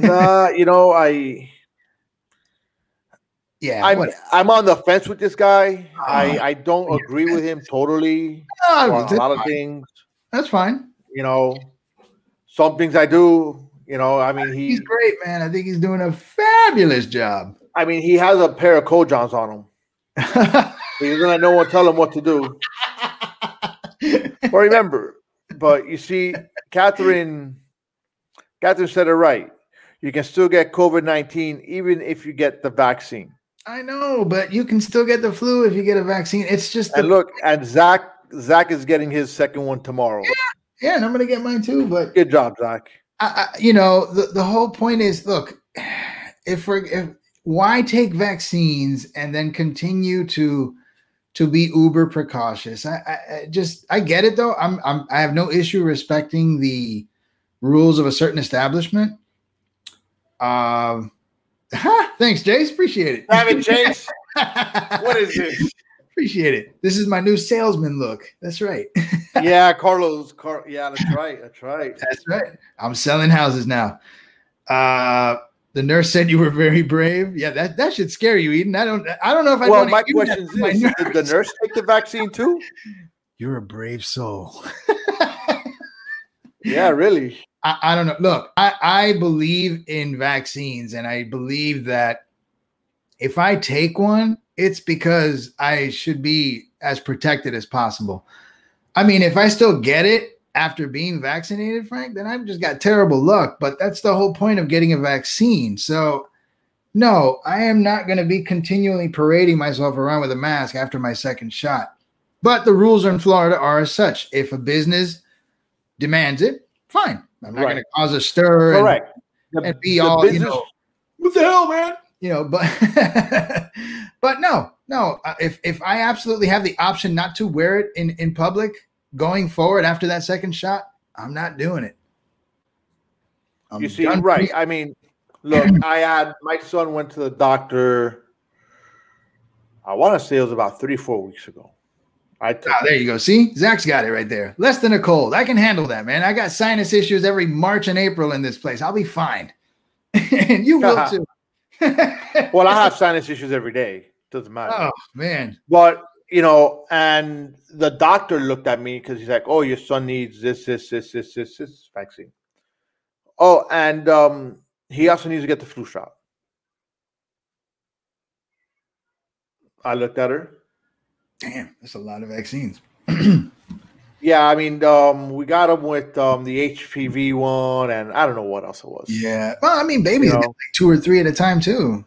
nah, you know I. Yeah, I'm, I'm on the fence with this guy. Uh, I, I don't agree with him totally uh, on a lot of fine. things. That's fine. You know, some things I do, you know, I mean, I he, he's great, man. I think he's doing a fabulous job. I mean, he has a pair of Kojans on him. He doesn't let no one tell him what to do. Or remember, but you see, Catherine, Catherine said it right. You can still get COVID nineteen even if you get the vaccine. I know, but you can still get the flu if you get a vaccine. It's just the- and look, and Zach, Zach is getting his second one tomorrow. Yeah, yeah, and I'm gonna get mine too. But good job, Zach. I, I, you know, the, the whole point is, look, if we're if, why take vaccines and then continue to to be uber precautious? I, I, I just I get it though. I'm I'm I have no issue respecting the rules of a certain establishment. Um. Huh, thanks, Jace. Appreciate it. Have it, Jace. What is this? Appreciate it. This is my new salesman look. That's right. Yeah, Carlos. Car- yeah, that's right. That's right. That's right. I'm selling houses now. Uh, the nurse said you were very brave. Yeah, that, that should scare you, Eden. I don't. I don't know if I. Well, my question is: my nurse. Did the nurse take the vaccine too? You're a brave soul. Yeah, really. I, I don't know. Look, I, I believe in vaccines, and I believe that if I take one, it's because I should be as protected as possible. I mean, if I still get it after being vaccinated, Frank, then I've just got terrible luck. But that's the whole point of getting a vaccine. So, no, I am not going to be continually parading myself around with a mask after my second shot. But the rules in Florida are as such. If a business demands it, fine. I'm not right. going to cause a stir and, the, and be all, business, you know, what the hell, man? You know, but but no, no. Uh, if if I absolutely have the option not to wear it in, in public going forward after that second shot, I'm not doing it. I'm you see, right. I mean, look, I had my son went to the doctor. I want to say it was about three, four weeks ago. I t- oh, there you go. See, Zach's got it right there. Less than a cold. I can handle that, man. I got sinus issues every March and April in this place. I'll be fine. And you will too. Well, I have sinus issues every day. Doesn't matter. Oh, man. But, you know, and the doctor looked at me because he's like, oh, your son needs this, this, this, this, this, this vaccine. Oh, and um, he also needs to get the flu shot. I looked at her. Damn, that's a lot of vaccines. Yeah, I mean, um, we got them with um, the H P V one, and I don't know what else it was. Yeah, well, I mean, babies, you know, like two or three at a time too.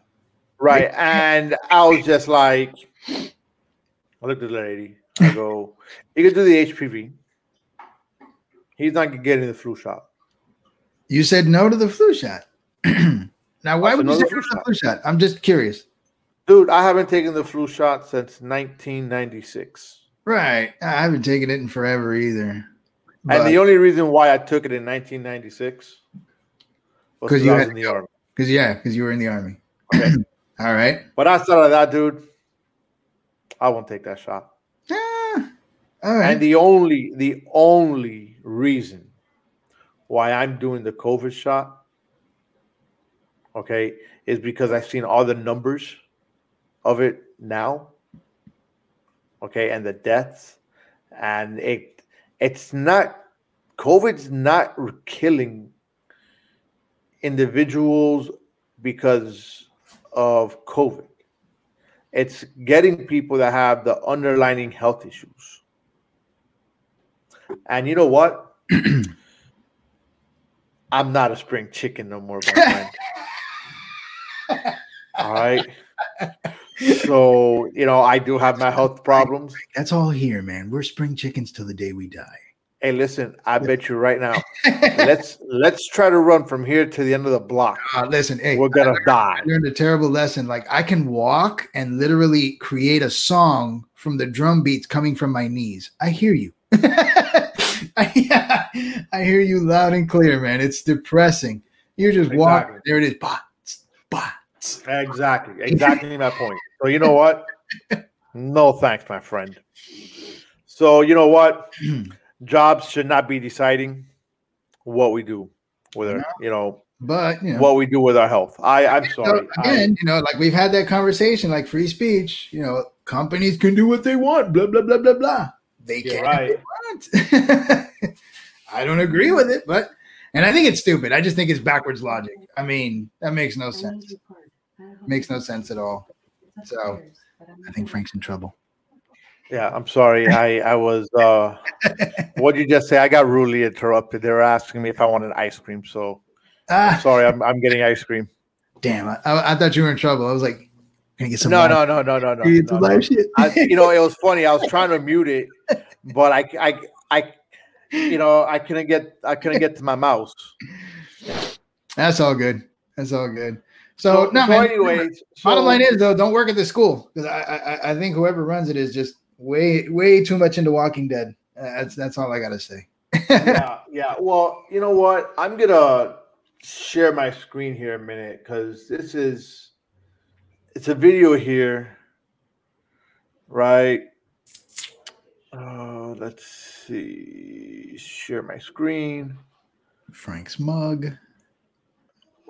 Right, like, and I was just like, I looked at the lady. I go, you can do the H P V. He's not getting the flu shot. You said no to the flu shot. Now, why would you say no to the flu shot? I'm just curious. Dude, I haven't taken the flu shot since nineteen ninety-six. Right. I haven't taken it in forever either. But... And the only reason why I took it in nineteen ninety-six was because I was in the army. Because, yeah, because you were in the army. Okay. All right. But outside of that, dude, I won't take that shot. Ah, all right. And the only, the only reason why I'm doing the COVID shot, okay, is because I've seen all the numbers of it now, okay, and the deaths, and it it's not, COVID's not killing individuals because of COVID. It's getting people that have the underlying health issues. And you know what? I'm not a spring chicken no more, my friend. All right. So, you know, I do have my health problems. That's all here, man. We're spring chickens till the day we die. Hey, listen, I bet you right now, let's let's try to run from here to the end of the block. Uh, listen, hey, we're going to die. I learned a terrible lesson. Like, I can walk and literally create a song from the drum beats coming from my knees. I hear you. I, I hear you loud and clear, man. It's depressing. You're just exactly. walking. There it is. Bah, bah. Exactly. Exactly my point. So you know what? No thanks, my friend. So you know what? Jobs should not be deciding what we do with our, you know, but you know, what we do with our health. I, I'm sorry. Again, I, you know, like we've had that conversation, like free speech, you know, companies can do what they want, blah, blah, blah, blah, blah. They can right. if they want. I don't agree with it, but and I think it's stupid. I just think it's backwards logic. I mean, that makes no sense. Makes no sense at all. So I think Frank's in trouble. Yeah, I'm sorry. I, I was, uh, what did you just say? I got rudely interrupted. They were asking me if I wanted ice cream. So I'm sorry, I'm, I'm getting ice cream. Damn, I, I thought you were in trouble. I was like, can I get some? No, no, no, no, no, no, no, no. Shit? I, you know, it was funny. I was trying to mute it, but I, I, I, you know, I couldn't get, I couldn't get to my mouse. That's all good. That's all good. So, so no, so anyways, so, bottom line is though, don't work at the school because I, I I think whoever runs it is just way way too much into Walking Dead. Uh, that's that's all I gotta say. yeah, yeah. Well, you know what? I'm gonna share my screen here a minute because this is it's a video here, right? Uh, let's see. Share my screen. Frank's mug.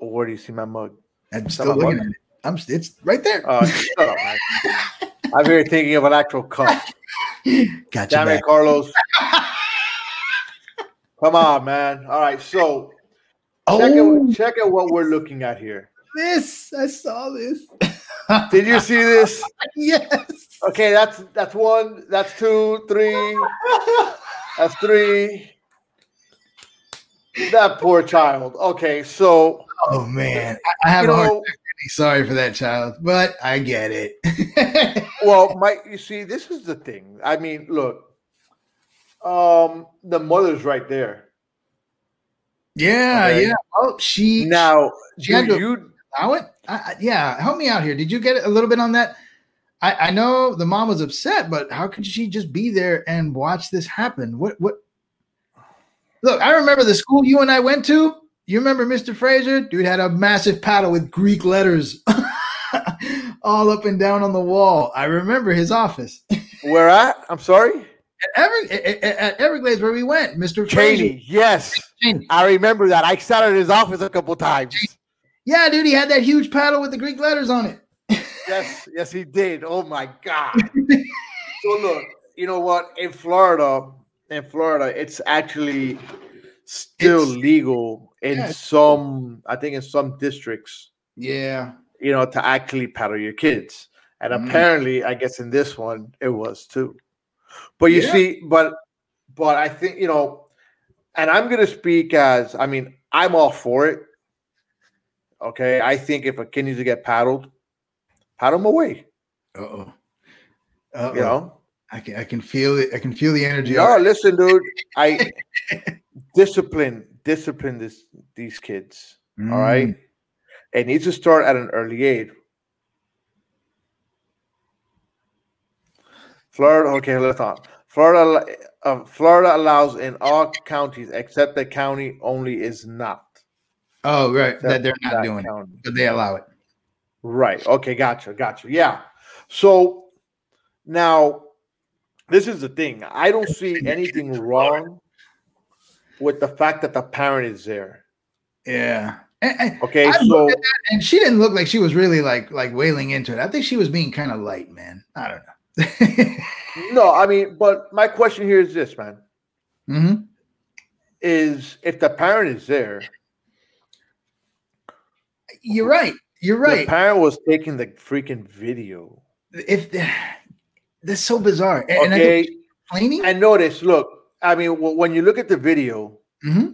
Oh, where do you see my mug? I'm still Someone looking at it. I'm, it's right there. Uh, shut up, man. I'm here thinking of an actual cup. Gotcha. Damn it, Carlos. Come on, man. All right. So oh. check, out, check out what we're looking at here. This. I saw this. Did you see this? Yes. Okay. That's that's one. That's two, three. That's three. That poor child. Okay. So. Oh man, I have a hard time getting sorry for that child, but I get it. Well, Mike, you see, this is the thing. I mean, look, um, the mother's right there. Yeah, okay. yeah. Oh, she now. She had to you, allow it? I, I, yeah, help me out here. Did you get a little bit on that? I, I know the mom was upset, but how could she just be there and watch this happen? What? What? Look, I remember the school you and I went to. You remember Mister Fraser? Dude had a massive paddle with Greek letters all up and down on the wall. I remember his office. Where at? I'm sorry? At, Ever- at, at Everglades where we went, Mister Fraser. Cheney, yes. Cheney. I remember that. I sat at his office a couple times. Yeah, dude, he had that huge paddle with the Greek letters on it. Yes, yes, he did. Oh, my God. So, look, you know what? In Florida, in Florida, it's actually still it's- legal. In yeah. some, I think in some districts, yeah, you know, to actually paddle your kids. And mm. apparently, I guess in this one, it was too. But you yeah. see, but, but I think, you know, and I'm going to speak as, I mean, I'm all for it. Okay. I think if a kid needs to get paddled, paddle them away. Uh-oh. Uh-oh. You know? I can, I can feel it. I can feel the energy. No, listen, dude. I discipline. Discipline this these kids, mm. all right? It needs to start at an early age. Florida, okay, let's not. Florida, uh, Florida allows in all counties except the county only is not. Oh, right, except that they're not that doing county. It, but they allow it. Right. Okay, gotcha, gotcha. Yeah. So now, this is the thing. I don't see anything wrong with the fact that the parent is there. Yeah. And, and okay, I so. That, and she didn't look like she was really like like wailing into it. I think she was being kind of light, man. I don't know. No, I mean, but my question here is this, man. Mm-hmm. Is if the parent is there. You're right. You're right. The parent was taking the freaking video. If the, That's so bizarre. And, okay. And, I and notice, look. I mean, when you look at the video, mm-hmm.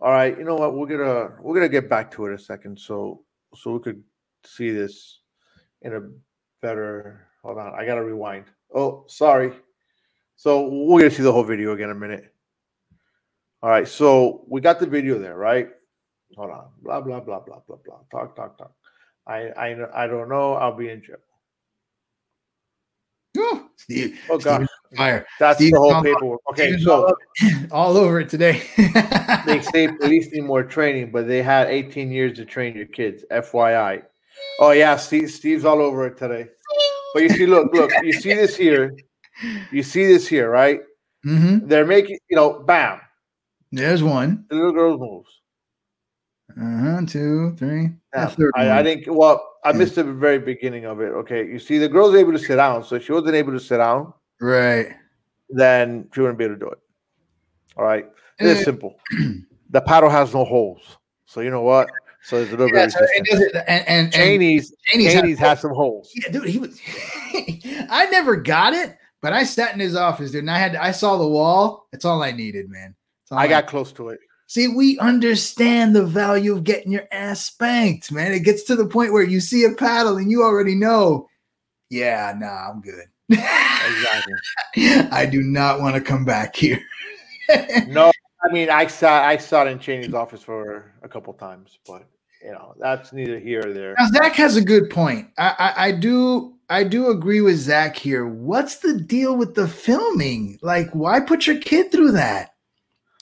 All right, you know what? We're gonna we're gonna get back to it a second, so so we could see this in a better. Hold on, I gotta rewind. Oh, sorry. So we're gonna see the whole video again in a minute. All right, so we got the video there, right? Hold on, blah blah blah blah blah blah. Talk talk talk. I I I don't know. I'll be in jail. Oh, Steve, oh God! Steve fire. That's Steve the whole paperwork. Okay, Steve's so all over it today. They say police need more training, but they had eighteen years to train your kids. F Y I. Oh yeah, Steve, Steve's all over it today. But you see, look, look, you see this here, you see this here, right? Mm-hmm. They're making, you know, bam. There's one. The little girl moves. Uh-huh, two, three. Yeah, I, I think, well, I missed the very beginning of it. Okay, you see, the girl's able to sit down, so if she wasn't able to sit down, right? Then she wouldn't be able to do it. All right, it's simple. The paddle has no holes, so you know what? So it's a little yeah, bit. So it does it, and and Cheney's Cheney's, Cheney's has some holes. Yeah, dude, he was. I never got it, but I sat in his office, dude, and I had I saw the wall. It's all I needed, man. I got I close to it. See, we understand the value of getting your ass spanked, man. It gets to the point where you see a paddle and you already know, yeah, nah, I'm good. Exactly. I do not want to come back here. No, I mean, I sat, I sat in Cheney's office for a couple times, but you know, that's neither here or there. Now, Zach has a good point. I, I, I do, I do agree with Zach here. What's the deal with the filming? Like, why put your kid through that?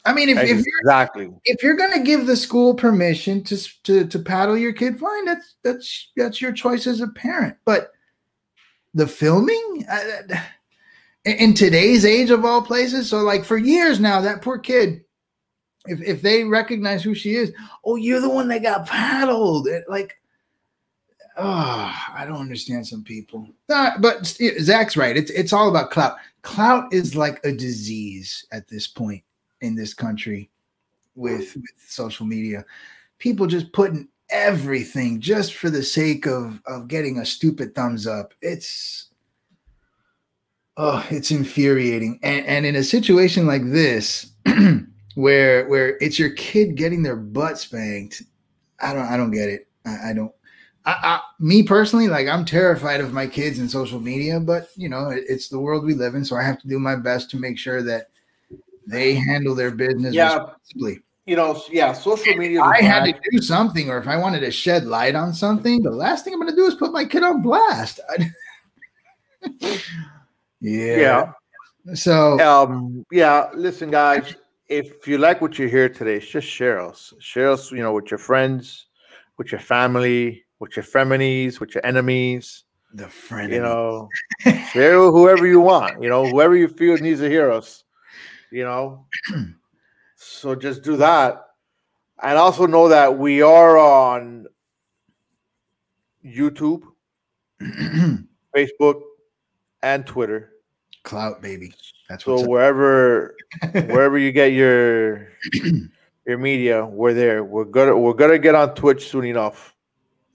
I mean, if, exactly. if you're if you're gonna give the school permission to to to paddle your kid, fine. That's that's that's your choice as a parent. But the filming uh, in today's age, of all places. So, like for years now, that poor kid. If if they recognize who she is, oh, you're the one that got paddled. It, like, oh, I don't understand some people. Nah, but Zach's right. It's it's all about clout. Clout is like a disease at this point. In this country with, with social media, people just putting everything just for the sake of, of getting a stupid thumbs up. It's, oh, it's infuriating. And, and in a situation like this, where, where it's your kid getting their butt spanked. I don't, I don't get it. I, I don't, I, I, me personally, like I'm terrified of my kids and social media, but you know, it, it's the world we live in. So I have to do my best to make sure that they handle their business yeah, responsibly. You know, yeah, social media. If I had to do something, or if I wanted to shed light on something, the last thing I'm going to do is put my kid on blast. yeah. Yeah. So, um, yeah, listen, guys, if you like what you hear today, it's just share us. Share us, you know, with your friends, with your family, with your frenemies, with your enemies. The frenemies. You know, share with whoever you want, you know, whoever you feel needs to hear us. You know, so just do that. And also know that we are on YouTube, Facebook, and Twitter. Clout, baby. That's so what's wherever wherever you get your your media, we're there. We're gonna we're gonna get on Twitch soon enough.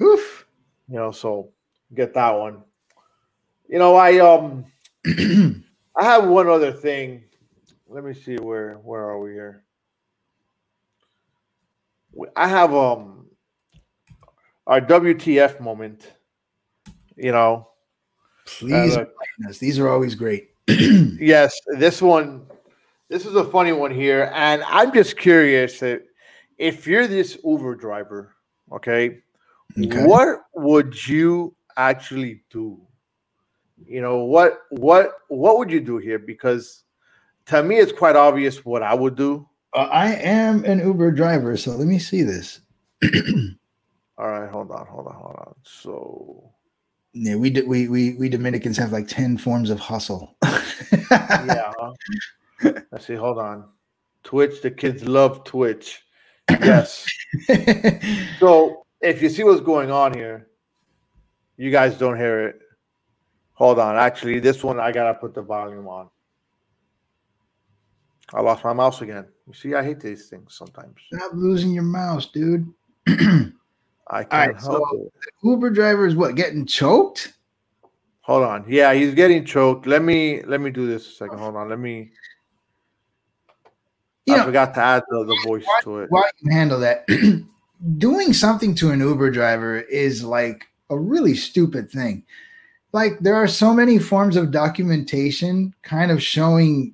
Oof. You know, so get that one. You know, I um I have one other thing. Let me see where where are we here. I have um our W T F moment, you know. Please, uh, these are always great. Yes, this one, this is a funny one here, and I'm just curious that if you're this Uber driver, okay, okay. What would you actually do? You know what what what would you do here? Because to me, it's quite obvious what I would do. Uh, I am an Uber driver, so let me see this. All right, hold on, hold on, hold on. So, yeah, we do, we we we Dominicans have like ten forms of hustle. Yeah. Huh? Let's see. Hold on. Twitch. The kids love Twitch. Yes. So, if you see what's going on here, you guys don't hear it. Hold on. Actually, this one I gotta put the volume on. I lost my mouse again. You see, I hate these things sometimes. Stop losing your mouse, dude. I can't right, help so it. The Uber driver is what, getting choked? Hold on. Yeah, he's getting choked. Let me let me do this a second. Hold on. Let me You I know, forgot to add the, the voice why, to it. Why you handle that? Doing something to an Uber driver is like a really stupid thing. Like, there are so many forms of documentation kind of showing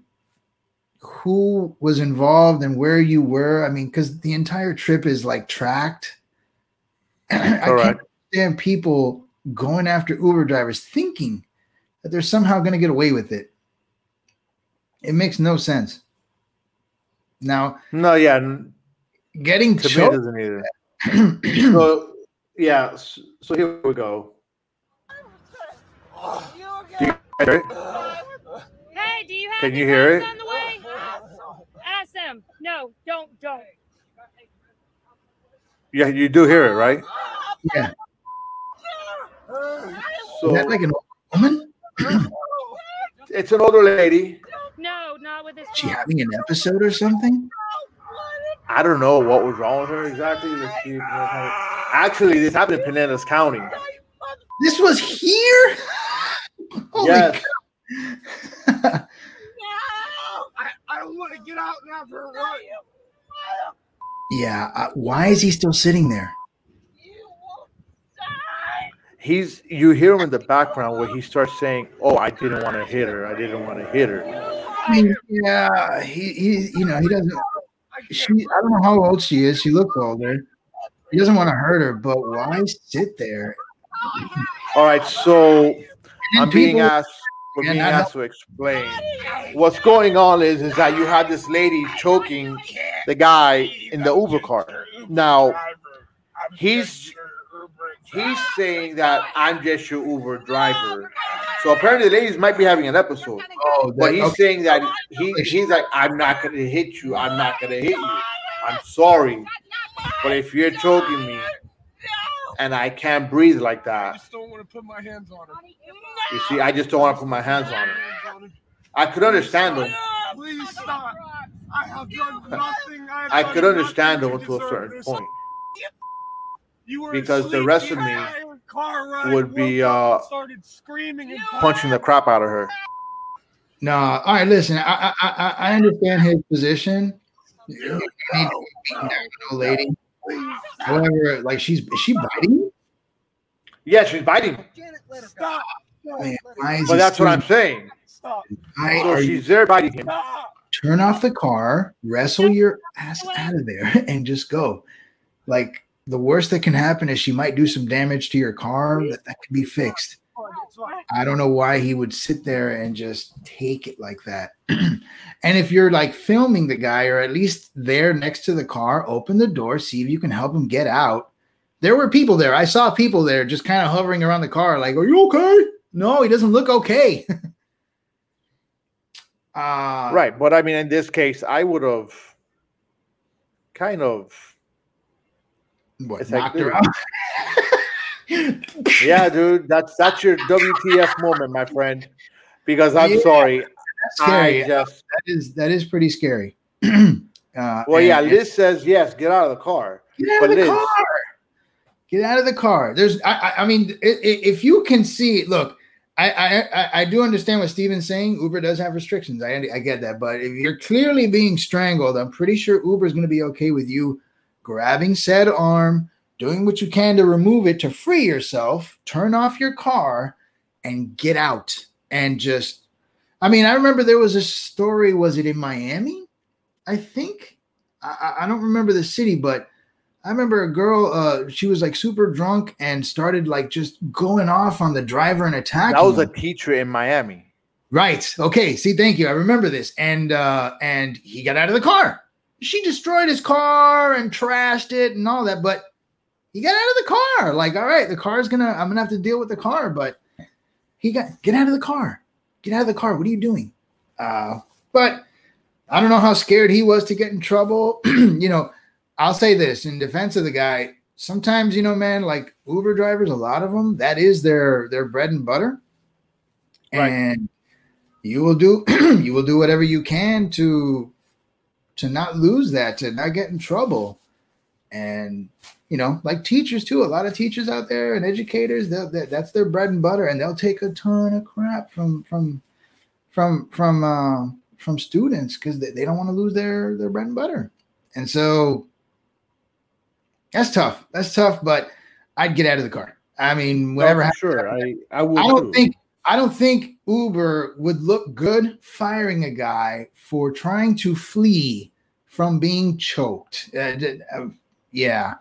who was involved and where you were. I mean, because the entire trip is like tracked. I can't understand people going after Uber drivers thinking that they're somehow going to get away with it. It makes no sense. Now, no, yeah, getting to choked. Me doesn't either. So, yeah, so here we go. You okay? Do you hear it? Hey, do you have Can you hear it? On the way? Ask them. No, don't, don't. Yeah, you do hear it, right? Yeah. So, is that like an old woman? It's an older lady. No, not with this. Is she having an episode or something? I don't know what was wrong with her exactly. Actually, this happened in Pinellas County. This was here? Holy yes. God. No! I, I don't want to get out now for a run. Yeah, uh, why is he still sitting there? You will die. He's, you hear him in the background where he starts saying, oh, I didn't want to hit her. I didn't want to hit her. I mean, yeah, he, he, you know, he doesn't, she, I don't know how old she is. She looks older. He doesn't want to hurt her, but why sit there? All right, so I'm people, being asked we're being asked to explain what's going on is is that you have this lady choking the guy in the Uber car. Now he's he's saying that I'm just your Uber driver. So apparently the ladies might be having an episode. Oh, but he's okay. saying that he he's like, I'm not gonna hit you, I'm not gonna hit you. I'm sorry. But if you're choking me, and I can't breathe like that. I just don't want to put my hands on her. You see, I just don't want to put my hands on her. I could understand him. Please stop. I have done nothing. I, I could understand him to a certain point. Because the rest of me would be uh, punching the crap out of her. No, all right, listen. I I I understand his position. You need to be down, lady. However, like she's is she biting you? Yeah, she's biting. Stop. Man, but that's what I'm saying. Stop. So she's there biting him. Turn off the car, wrestle your ass out of there, and just go. Like, the worst that can happen is she might do some damage to your car that, that could be fixed. I don't know why he would sit there and just take it like that. And if you're like filming the guy or at least there next to the car, open the door, see if you can help him get out. There were people there. I saw people there just kind of hovering around the car like, are you okay? No, he doesn't look okay. uh, right. But I mean, in this case, I would have kind of what, knocked like, her out. Yeah, dude, that's that's your W T F moment, my friend. Because I'm yeah, sorry, that's scary. I just that is that is pretty scary. uh, well, yeah, and, Liz says yes. Get out of the car. Get out but of the Liz, car. Get out of the car. There's, I, I, I mean, if you can see, look, I, I, I do understand what Steven's saying. Uber does have restrictions. I, I get that, but if you're clearly being strangled, I'm pretty sure Uber is going to be okay with you grabbing said arm, doing what you can to remove it, to free yourself, turn off your car, and get out. And just, I mean, I remember there was a story, was it in Miami? I think, I, I don't remember the city, but I remember a girl, uh, she was like super drunk and started like just going off on the driver and attacking That was him. A teacher in Miami. Right. Okay. See, thank you. I remember this. And uh, and he got out of the car. She destroyed his car and trashed it and all that, but he got out of the car. Like, all right, the car's gonna, I'm gonna have to deal with the car, but he got, get out of the car. Get out of the car. What are you doing? Uh, but I don't know how scared he was to get in trouble. You know, I'll say this in defense of the guy. Sometimes, you know, man, like Uber drivers, a lot of them, that is their, their bread and butter. Right. And you will do, you will do whatever you can to, to not lose that, to not get in trouble. And, you know, like teachers too, a lot of teachers out there and educators, they'll, they'll, that's their bread and butter, and they'll take a ton of crap from from from from uh, from students because they, they don't want to lose their, their bread and butter. And so that's tough. That's tough, but I'd get out of the car. I mean, whatever happens. Sure. I, I, will I don't too. think I don't think Uber would look good firing a guy for trying to flee from being choked. Uh, uh, yeah.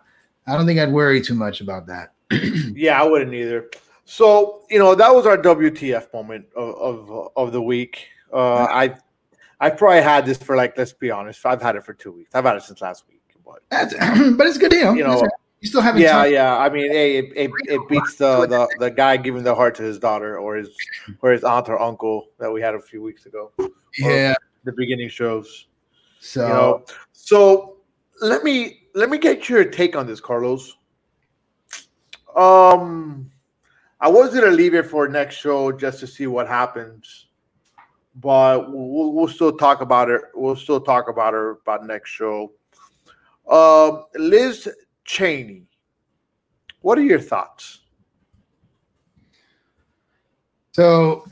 I don't think I'd worry too much about that. Yeah, I wouldn't either. So, you know, that was our W T F moment of of, of the week. Uh, I I probably had this for like, let's be honest, I've had it for two weeks. I've had it since last week. But, That's, but it's good deal. You know, you still haven't. Yeah, yeah. I mean, hey, it, it, it beats the, the, the guy giving the heart to his daughter or his or his aunt or uncle that we had a few weeks ago. Yeah, the beginning shows. So, you know, so let me let me get your take on this, Carlos. Um, I was gonna leave it for next show just to see what happens, but we'll we'll still talk about it. We'll still talk about her about next show. Um, Liz Cheney, what are your thoughts? So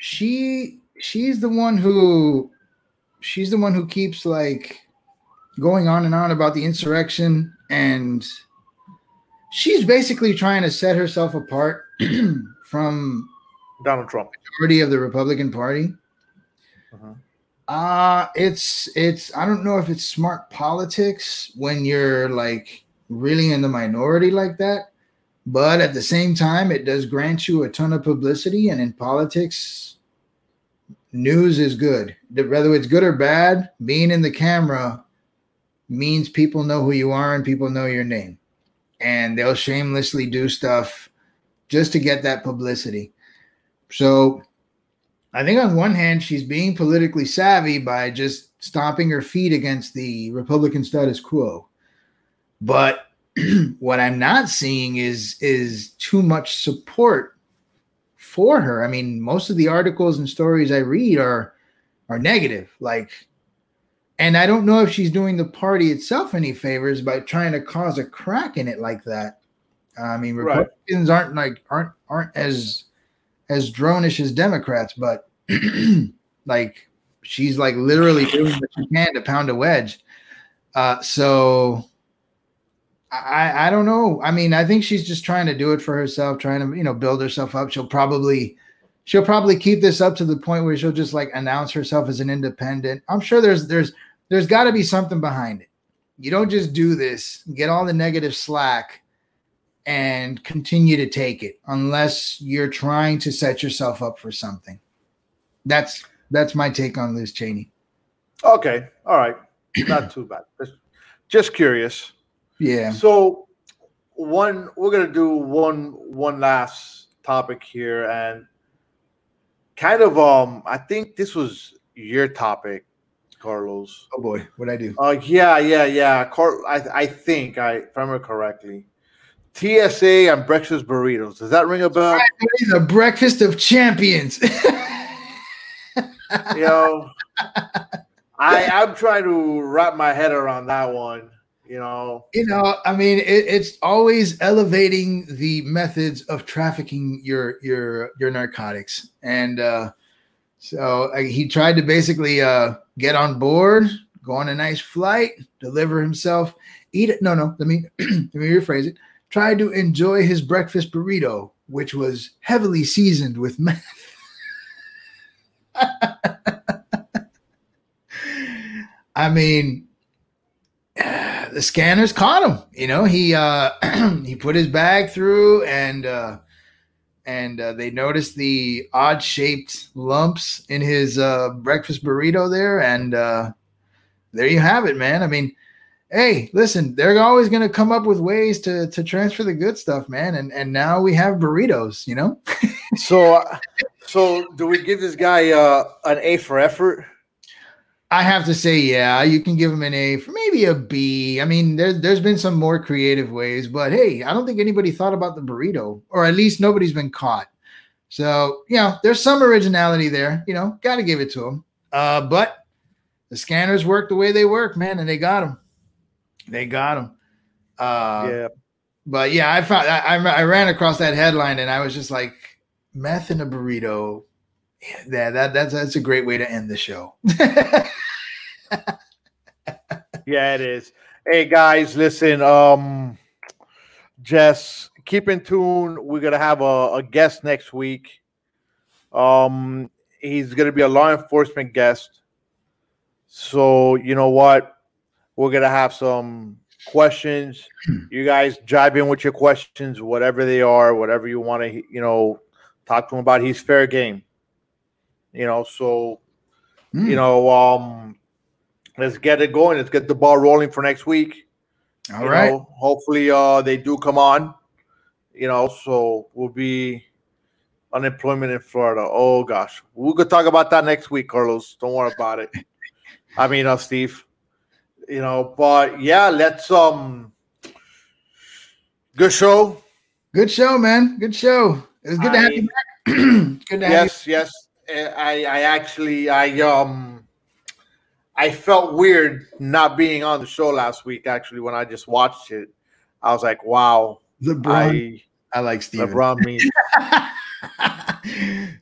she she's the one who she's the one who keeps like going on and on about the insurrection, and she's basically trying to set herself apart from Donald Trump, majority of the Republican Party. Uh-huh. Uh, it's, it's, I don't know if it's smart politics when you're like really in the minority like that, but at the same time, it does grant you a ton of publicity. And in politics, news is good. Whether it's good or bad, being in the camera means people know who you are and people know your name, and they'll shamelessly do stuff just to get that publicity. So I think on one hand, she's being politically savvy by just stomping her feet against the Republican status quo. But what I'm not seeing is, is too much support for her. I mean, most of the articles and stories I read are, are negative. Like, and I don't know if she's doing the party itself any favors by trying to cause a crack in it like that. I mean, Republicans right. aren't like, aren't, aren't as, as drone-ish as Democrats, but like she's like literally doing what she can to pound a wedge. Uh, so I, I don't know. I mean, I think she's just trying to do it for herself, trying to, you know, build herself up. She'll probably, she'll probably keep this up to the point where she'll just like announce herself as an independent. I'm sure there's, there's, there's gotta be something behind it. You don't just do this, get all the negative slack and continue to take it unless you're trying to set yourself up for something. That's that's my take on Liz Cheney. Okay. All right. Not too bad. Just, just curious. Yeah. So one we're gonna do one one last topic here, and kind of um I think this was your topic, Carlos. Oh boy, what'd I do? Uh yeah, yeah, yeah. Car- I I think I if I remember correctly. T S A and breakfast burritos. Does that ring a bell? It's a breakfast of champions. You know, I, I'm trying to wrap my head around that one, you know. You know, I mean, it, it's always elevating the methods of trafficking your your your narcotics. And uh, so uh, he tried to basically uh, get on board, go on a nice flight, deliver himself, eat it. No, no, let me, let me rephrase it. Tried to enjoy his breakfast burrito, which was heavily seasoned with meth. I mean, the scanners caught him. You know, he uh, he put his bag through, and uh, and uh, they noticed the odd shaped lumps in his uh, breakfast burrito there, and uh, there you have it, man. I mean. Hey, listen, they're always going to come up with ways to, to transfer the good stuff, man. And and now we have burritos, you know? so uh, so do we give this guy uh, an A for effort? I have to say, yeah, you can give him an A for maybe a B. I mean, there, there's been some more creative ways. But, hey, I don't think anybody thought about the burrito, or at least nobody's been caught. So, you know, there's some originality there. You know, got to give it to him. Uh, but the scanners work the way they work, man, and they got him. They got him. Uh, yeah. But yeah, I found I, I ran across that headline and I was just like, meth in a burrito. Yeah, that that's that's a great way to end the show. Yeah, it is. Hey guys, listen, um, just keep in tune. We're gonna have a, a guest next week. Um, he's gonna be a law enforcement guest. So you know what? We're gonna have some questions. You guys jive in with your questions, whatever they are, whatever you want to, you know, talk to him about. He's fair game. You know, so, mm. you know, um, let's get it going. Let's get the ball rolling for next week. All you right. know, hopefully uh, they do come on, you know, so we'll be unemployment in Florida. Oh, gosh. We could talk about that next week, Carlos. Don't worry about it. I mean, uh, Steve, you know, but, yeah, let's um, – good show. Good show, man. Good show. It was good I, to have you back. Good to have yes, you Yes, yes. I, I actually I um I felt weird not being on the show last week. Actually, when I just watched it, I was like, "Wow, LeBron." I, I like Steven. LeBron means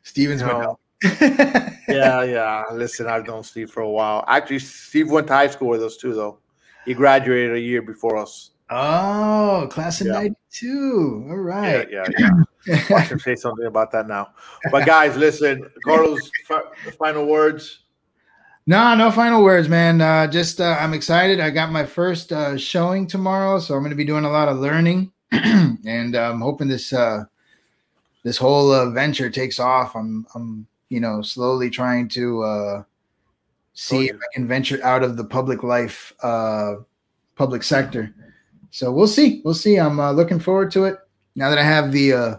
Steven's you know, yeah, yeah. Listen, I've known Steve for a while. Actually, Steve went to high school with us too, though. He graduated a year before us. Oh, class of ninety-two. All right. Yeah, yeah, yeah. I should say something about that now. But guys, listen, Carlos, f- final words. No, no final words, man. Uh, just uh, I'm excited. I got my first uh, showing tomorrow, so I'm going to be doing a lot of learning. And I'm hoping this uh, this whole uh, venture takes off. I'm, I'm, you know, slowly trying to uh, see if I can venture out of the public life, uh, public sector. So we'll see. We'll see. I'm uh, looking forward to it. Now that I have the uh,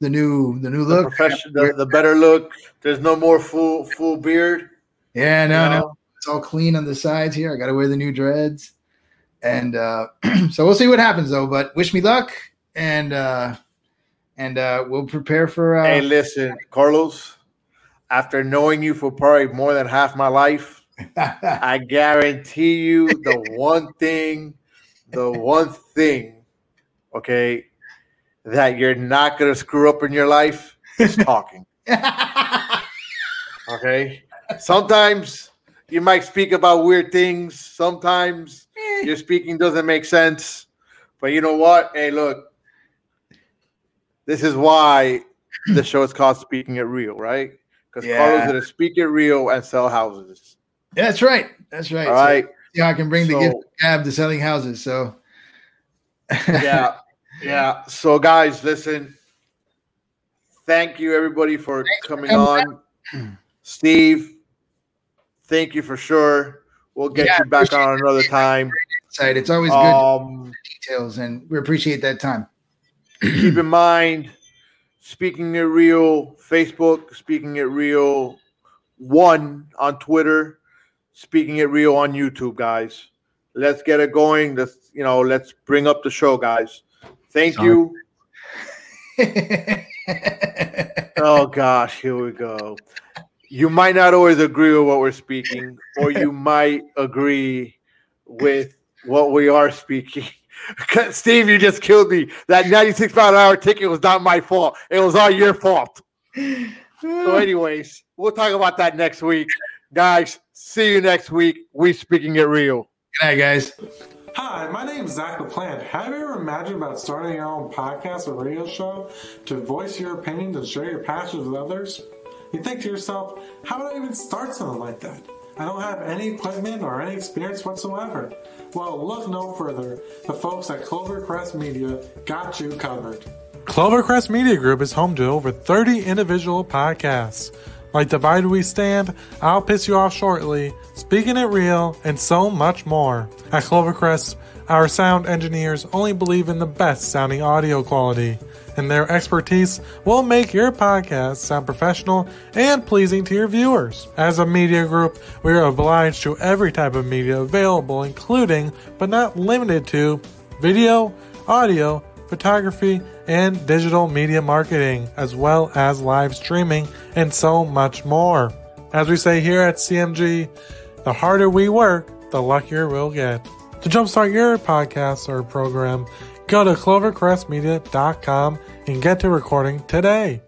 the new the new look, the, the, the better look. There's no more full full beard. Yeah, no, you know? no, it's all clean on the sides here. I got to wear the new dreads, and uh, so we'll see what happens though. But wish me luck, and uh, and uh, we'll prepare for. Uh, hey, listen, Carlos. After knowing you for probably more than half my life, I guarantee you the one thing. The one thing, okay, that you're not going to screw up in your life is talking. Okay? Sometimes you might speak about weird things. Sometimes your speaking doesn't make sense. But you know what? Hey, look, this is why the show is called Speaking It Real, right? Because yeah. Carlos is going to speak it real and sell houses. Yeah, that's right. That's right. All so- right. Yeah, I can bring so, the gift of gab to selling houses. So, yeah, yeah. So, guys, listen. Thank you, everybody, for Thanks coming for on. Back. Steve, thank you for sure. We'll get yeah, you back on another it. time. It's always good um, details, and we appreciate that time. Keep in mind, Speaking It Real, Facebook, Speaking It Real, one on Twitter. Speaking It Real on YouTube, guys. Let's get it going. Let's, you know, let's bring up the show, guys. Thank Sorry. you. Oh, gosh, here we go. You might not always agree with what we're speaking, or you might agree with what we are speaking. Steve, you just killed me. That ninety-six mile an hour ticket was not my fault. It was all your fault. So anyways, we'll talk about that next week. Guys, see you next week. We Speaking It Real. Good night, guys. Hi, my name is Zach LaPlante. Have you ever imagined about starting your own podcast or radio show to voice your opinions and share your passions with others? You think to yourself, how would I even start something like that? I don't have any equipment or any experience whatsoever. Well, look no further. The folks at Clovercrest Media got you covered. Clovercrest Media Group is home to over thirty individual podcasts. Like Divide We Stand, I'll Piss You Off Shortly, Speaking It Real, and so much more. At Clovercrest, our sound engineers only believe in the best sounding audio quality, and their expertise will make your podcast sound professional and pleasing to your viewers. As a media group, we are obliged to every type of media available, including, but not limited to, video, audio, photography, and digital media marketing, as well as live streaming, and so much more. As we say here at C M G, the harder we work, the luckier we'll get. To jumpstart your podcast or program, go to clovercrest media dot com and get to recording today.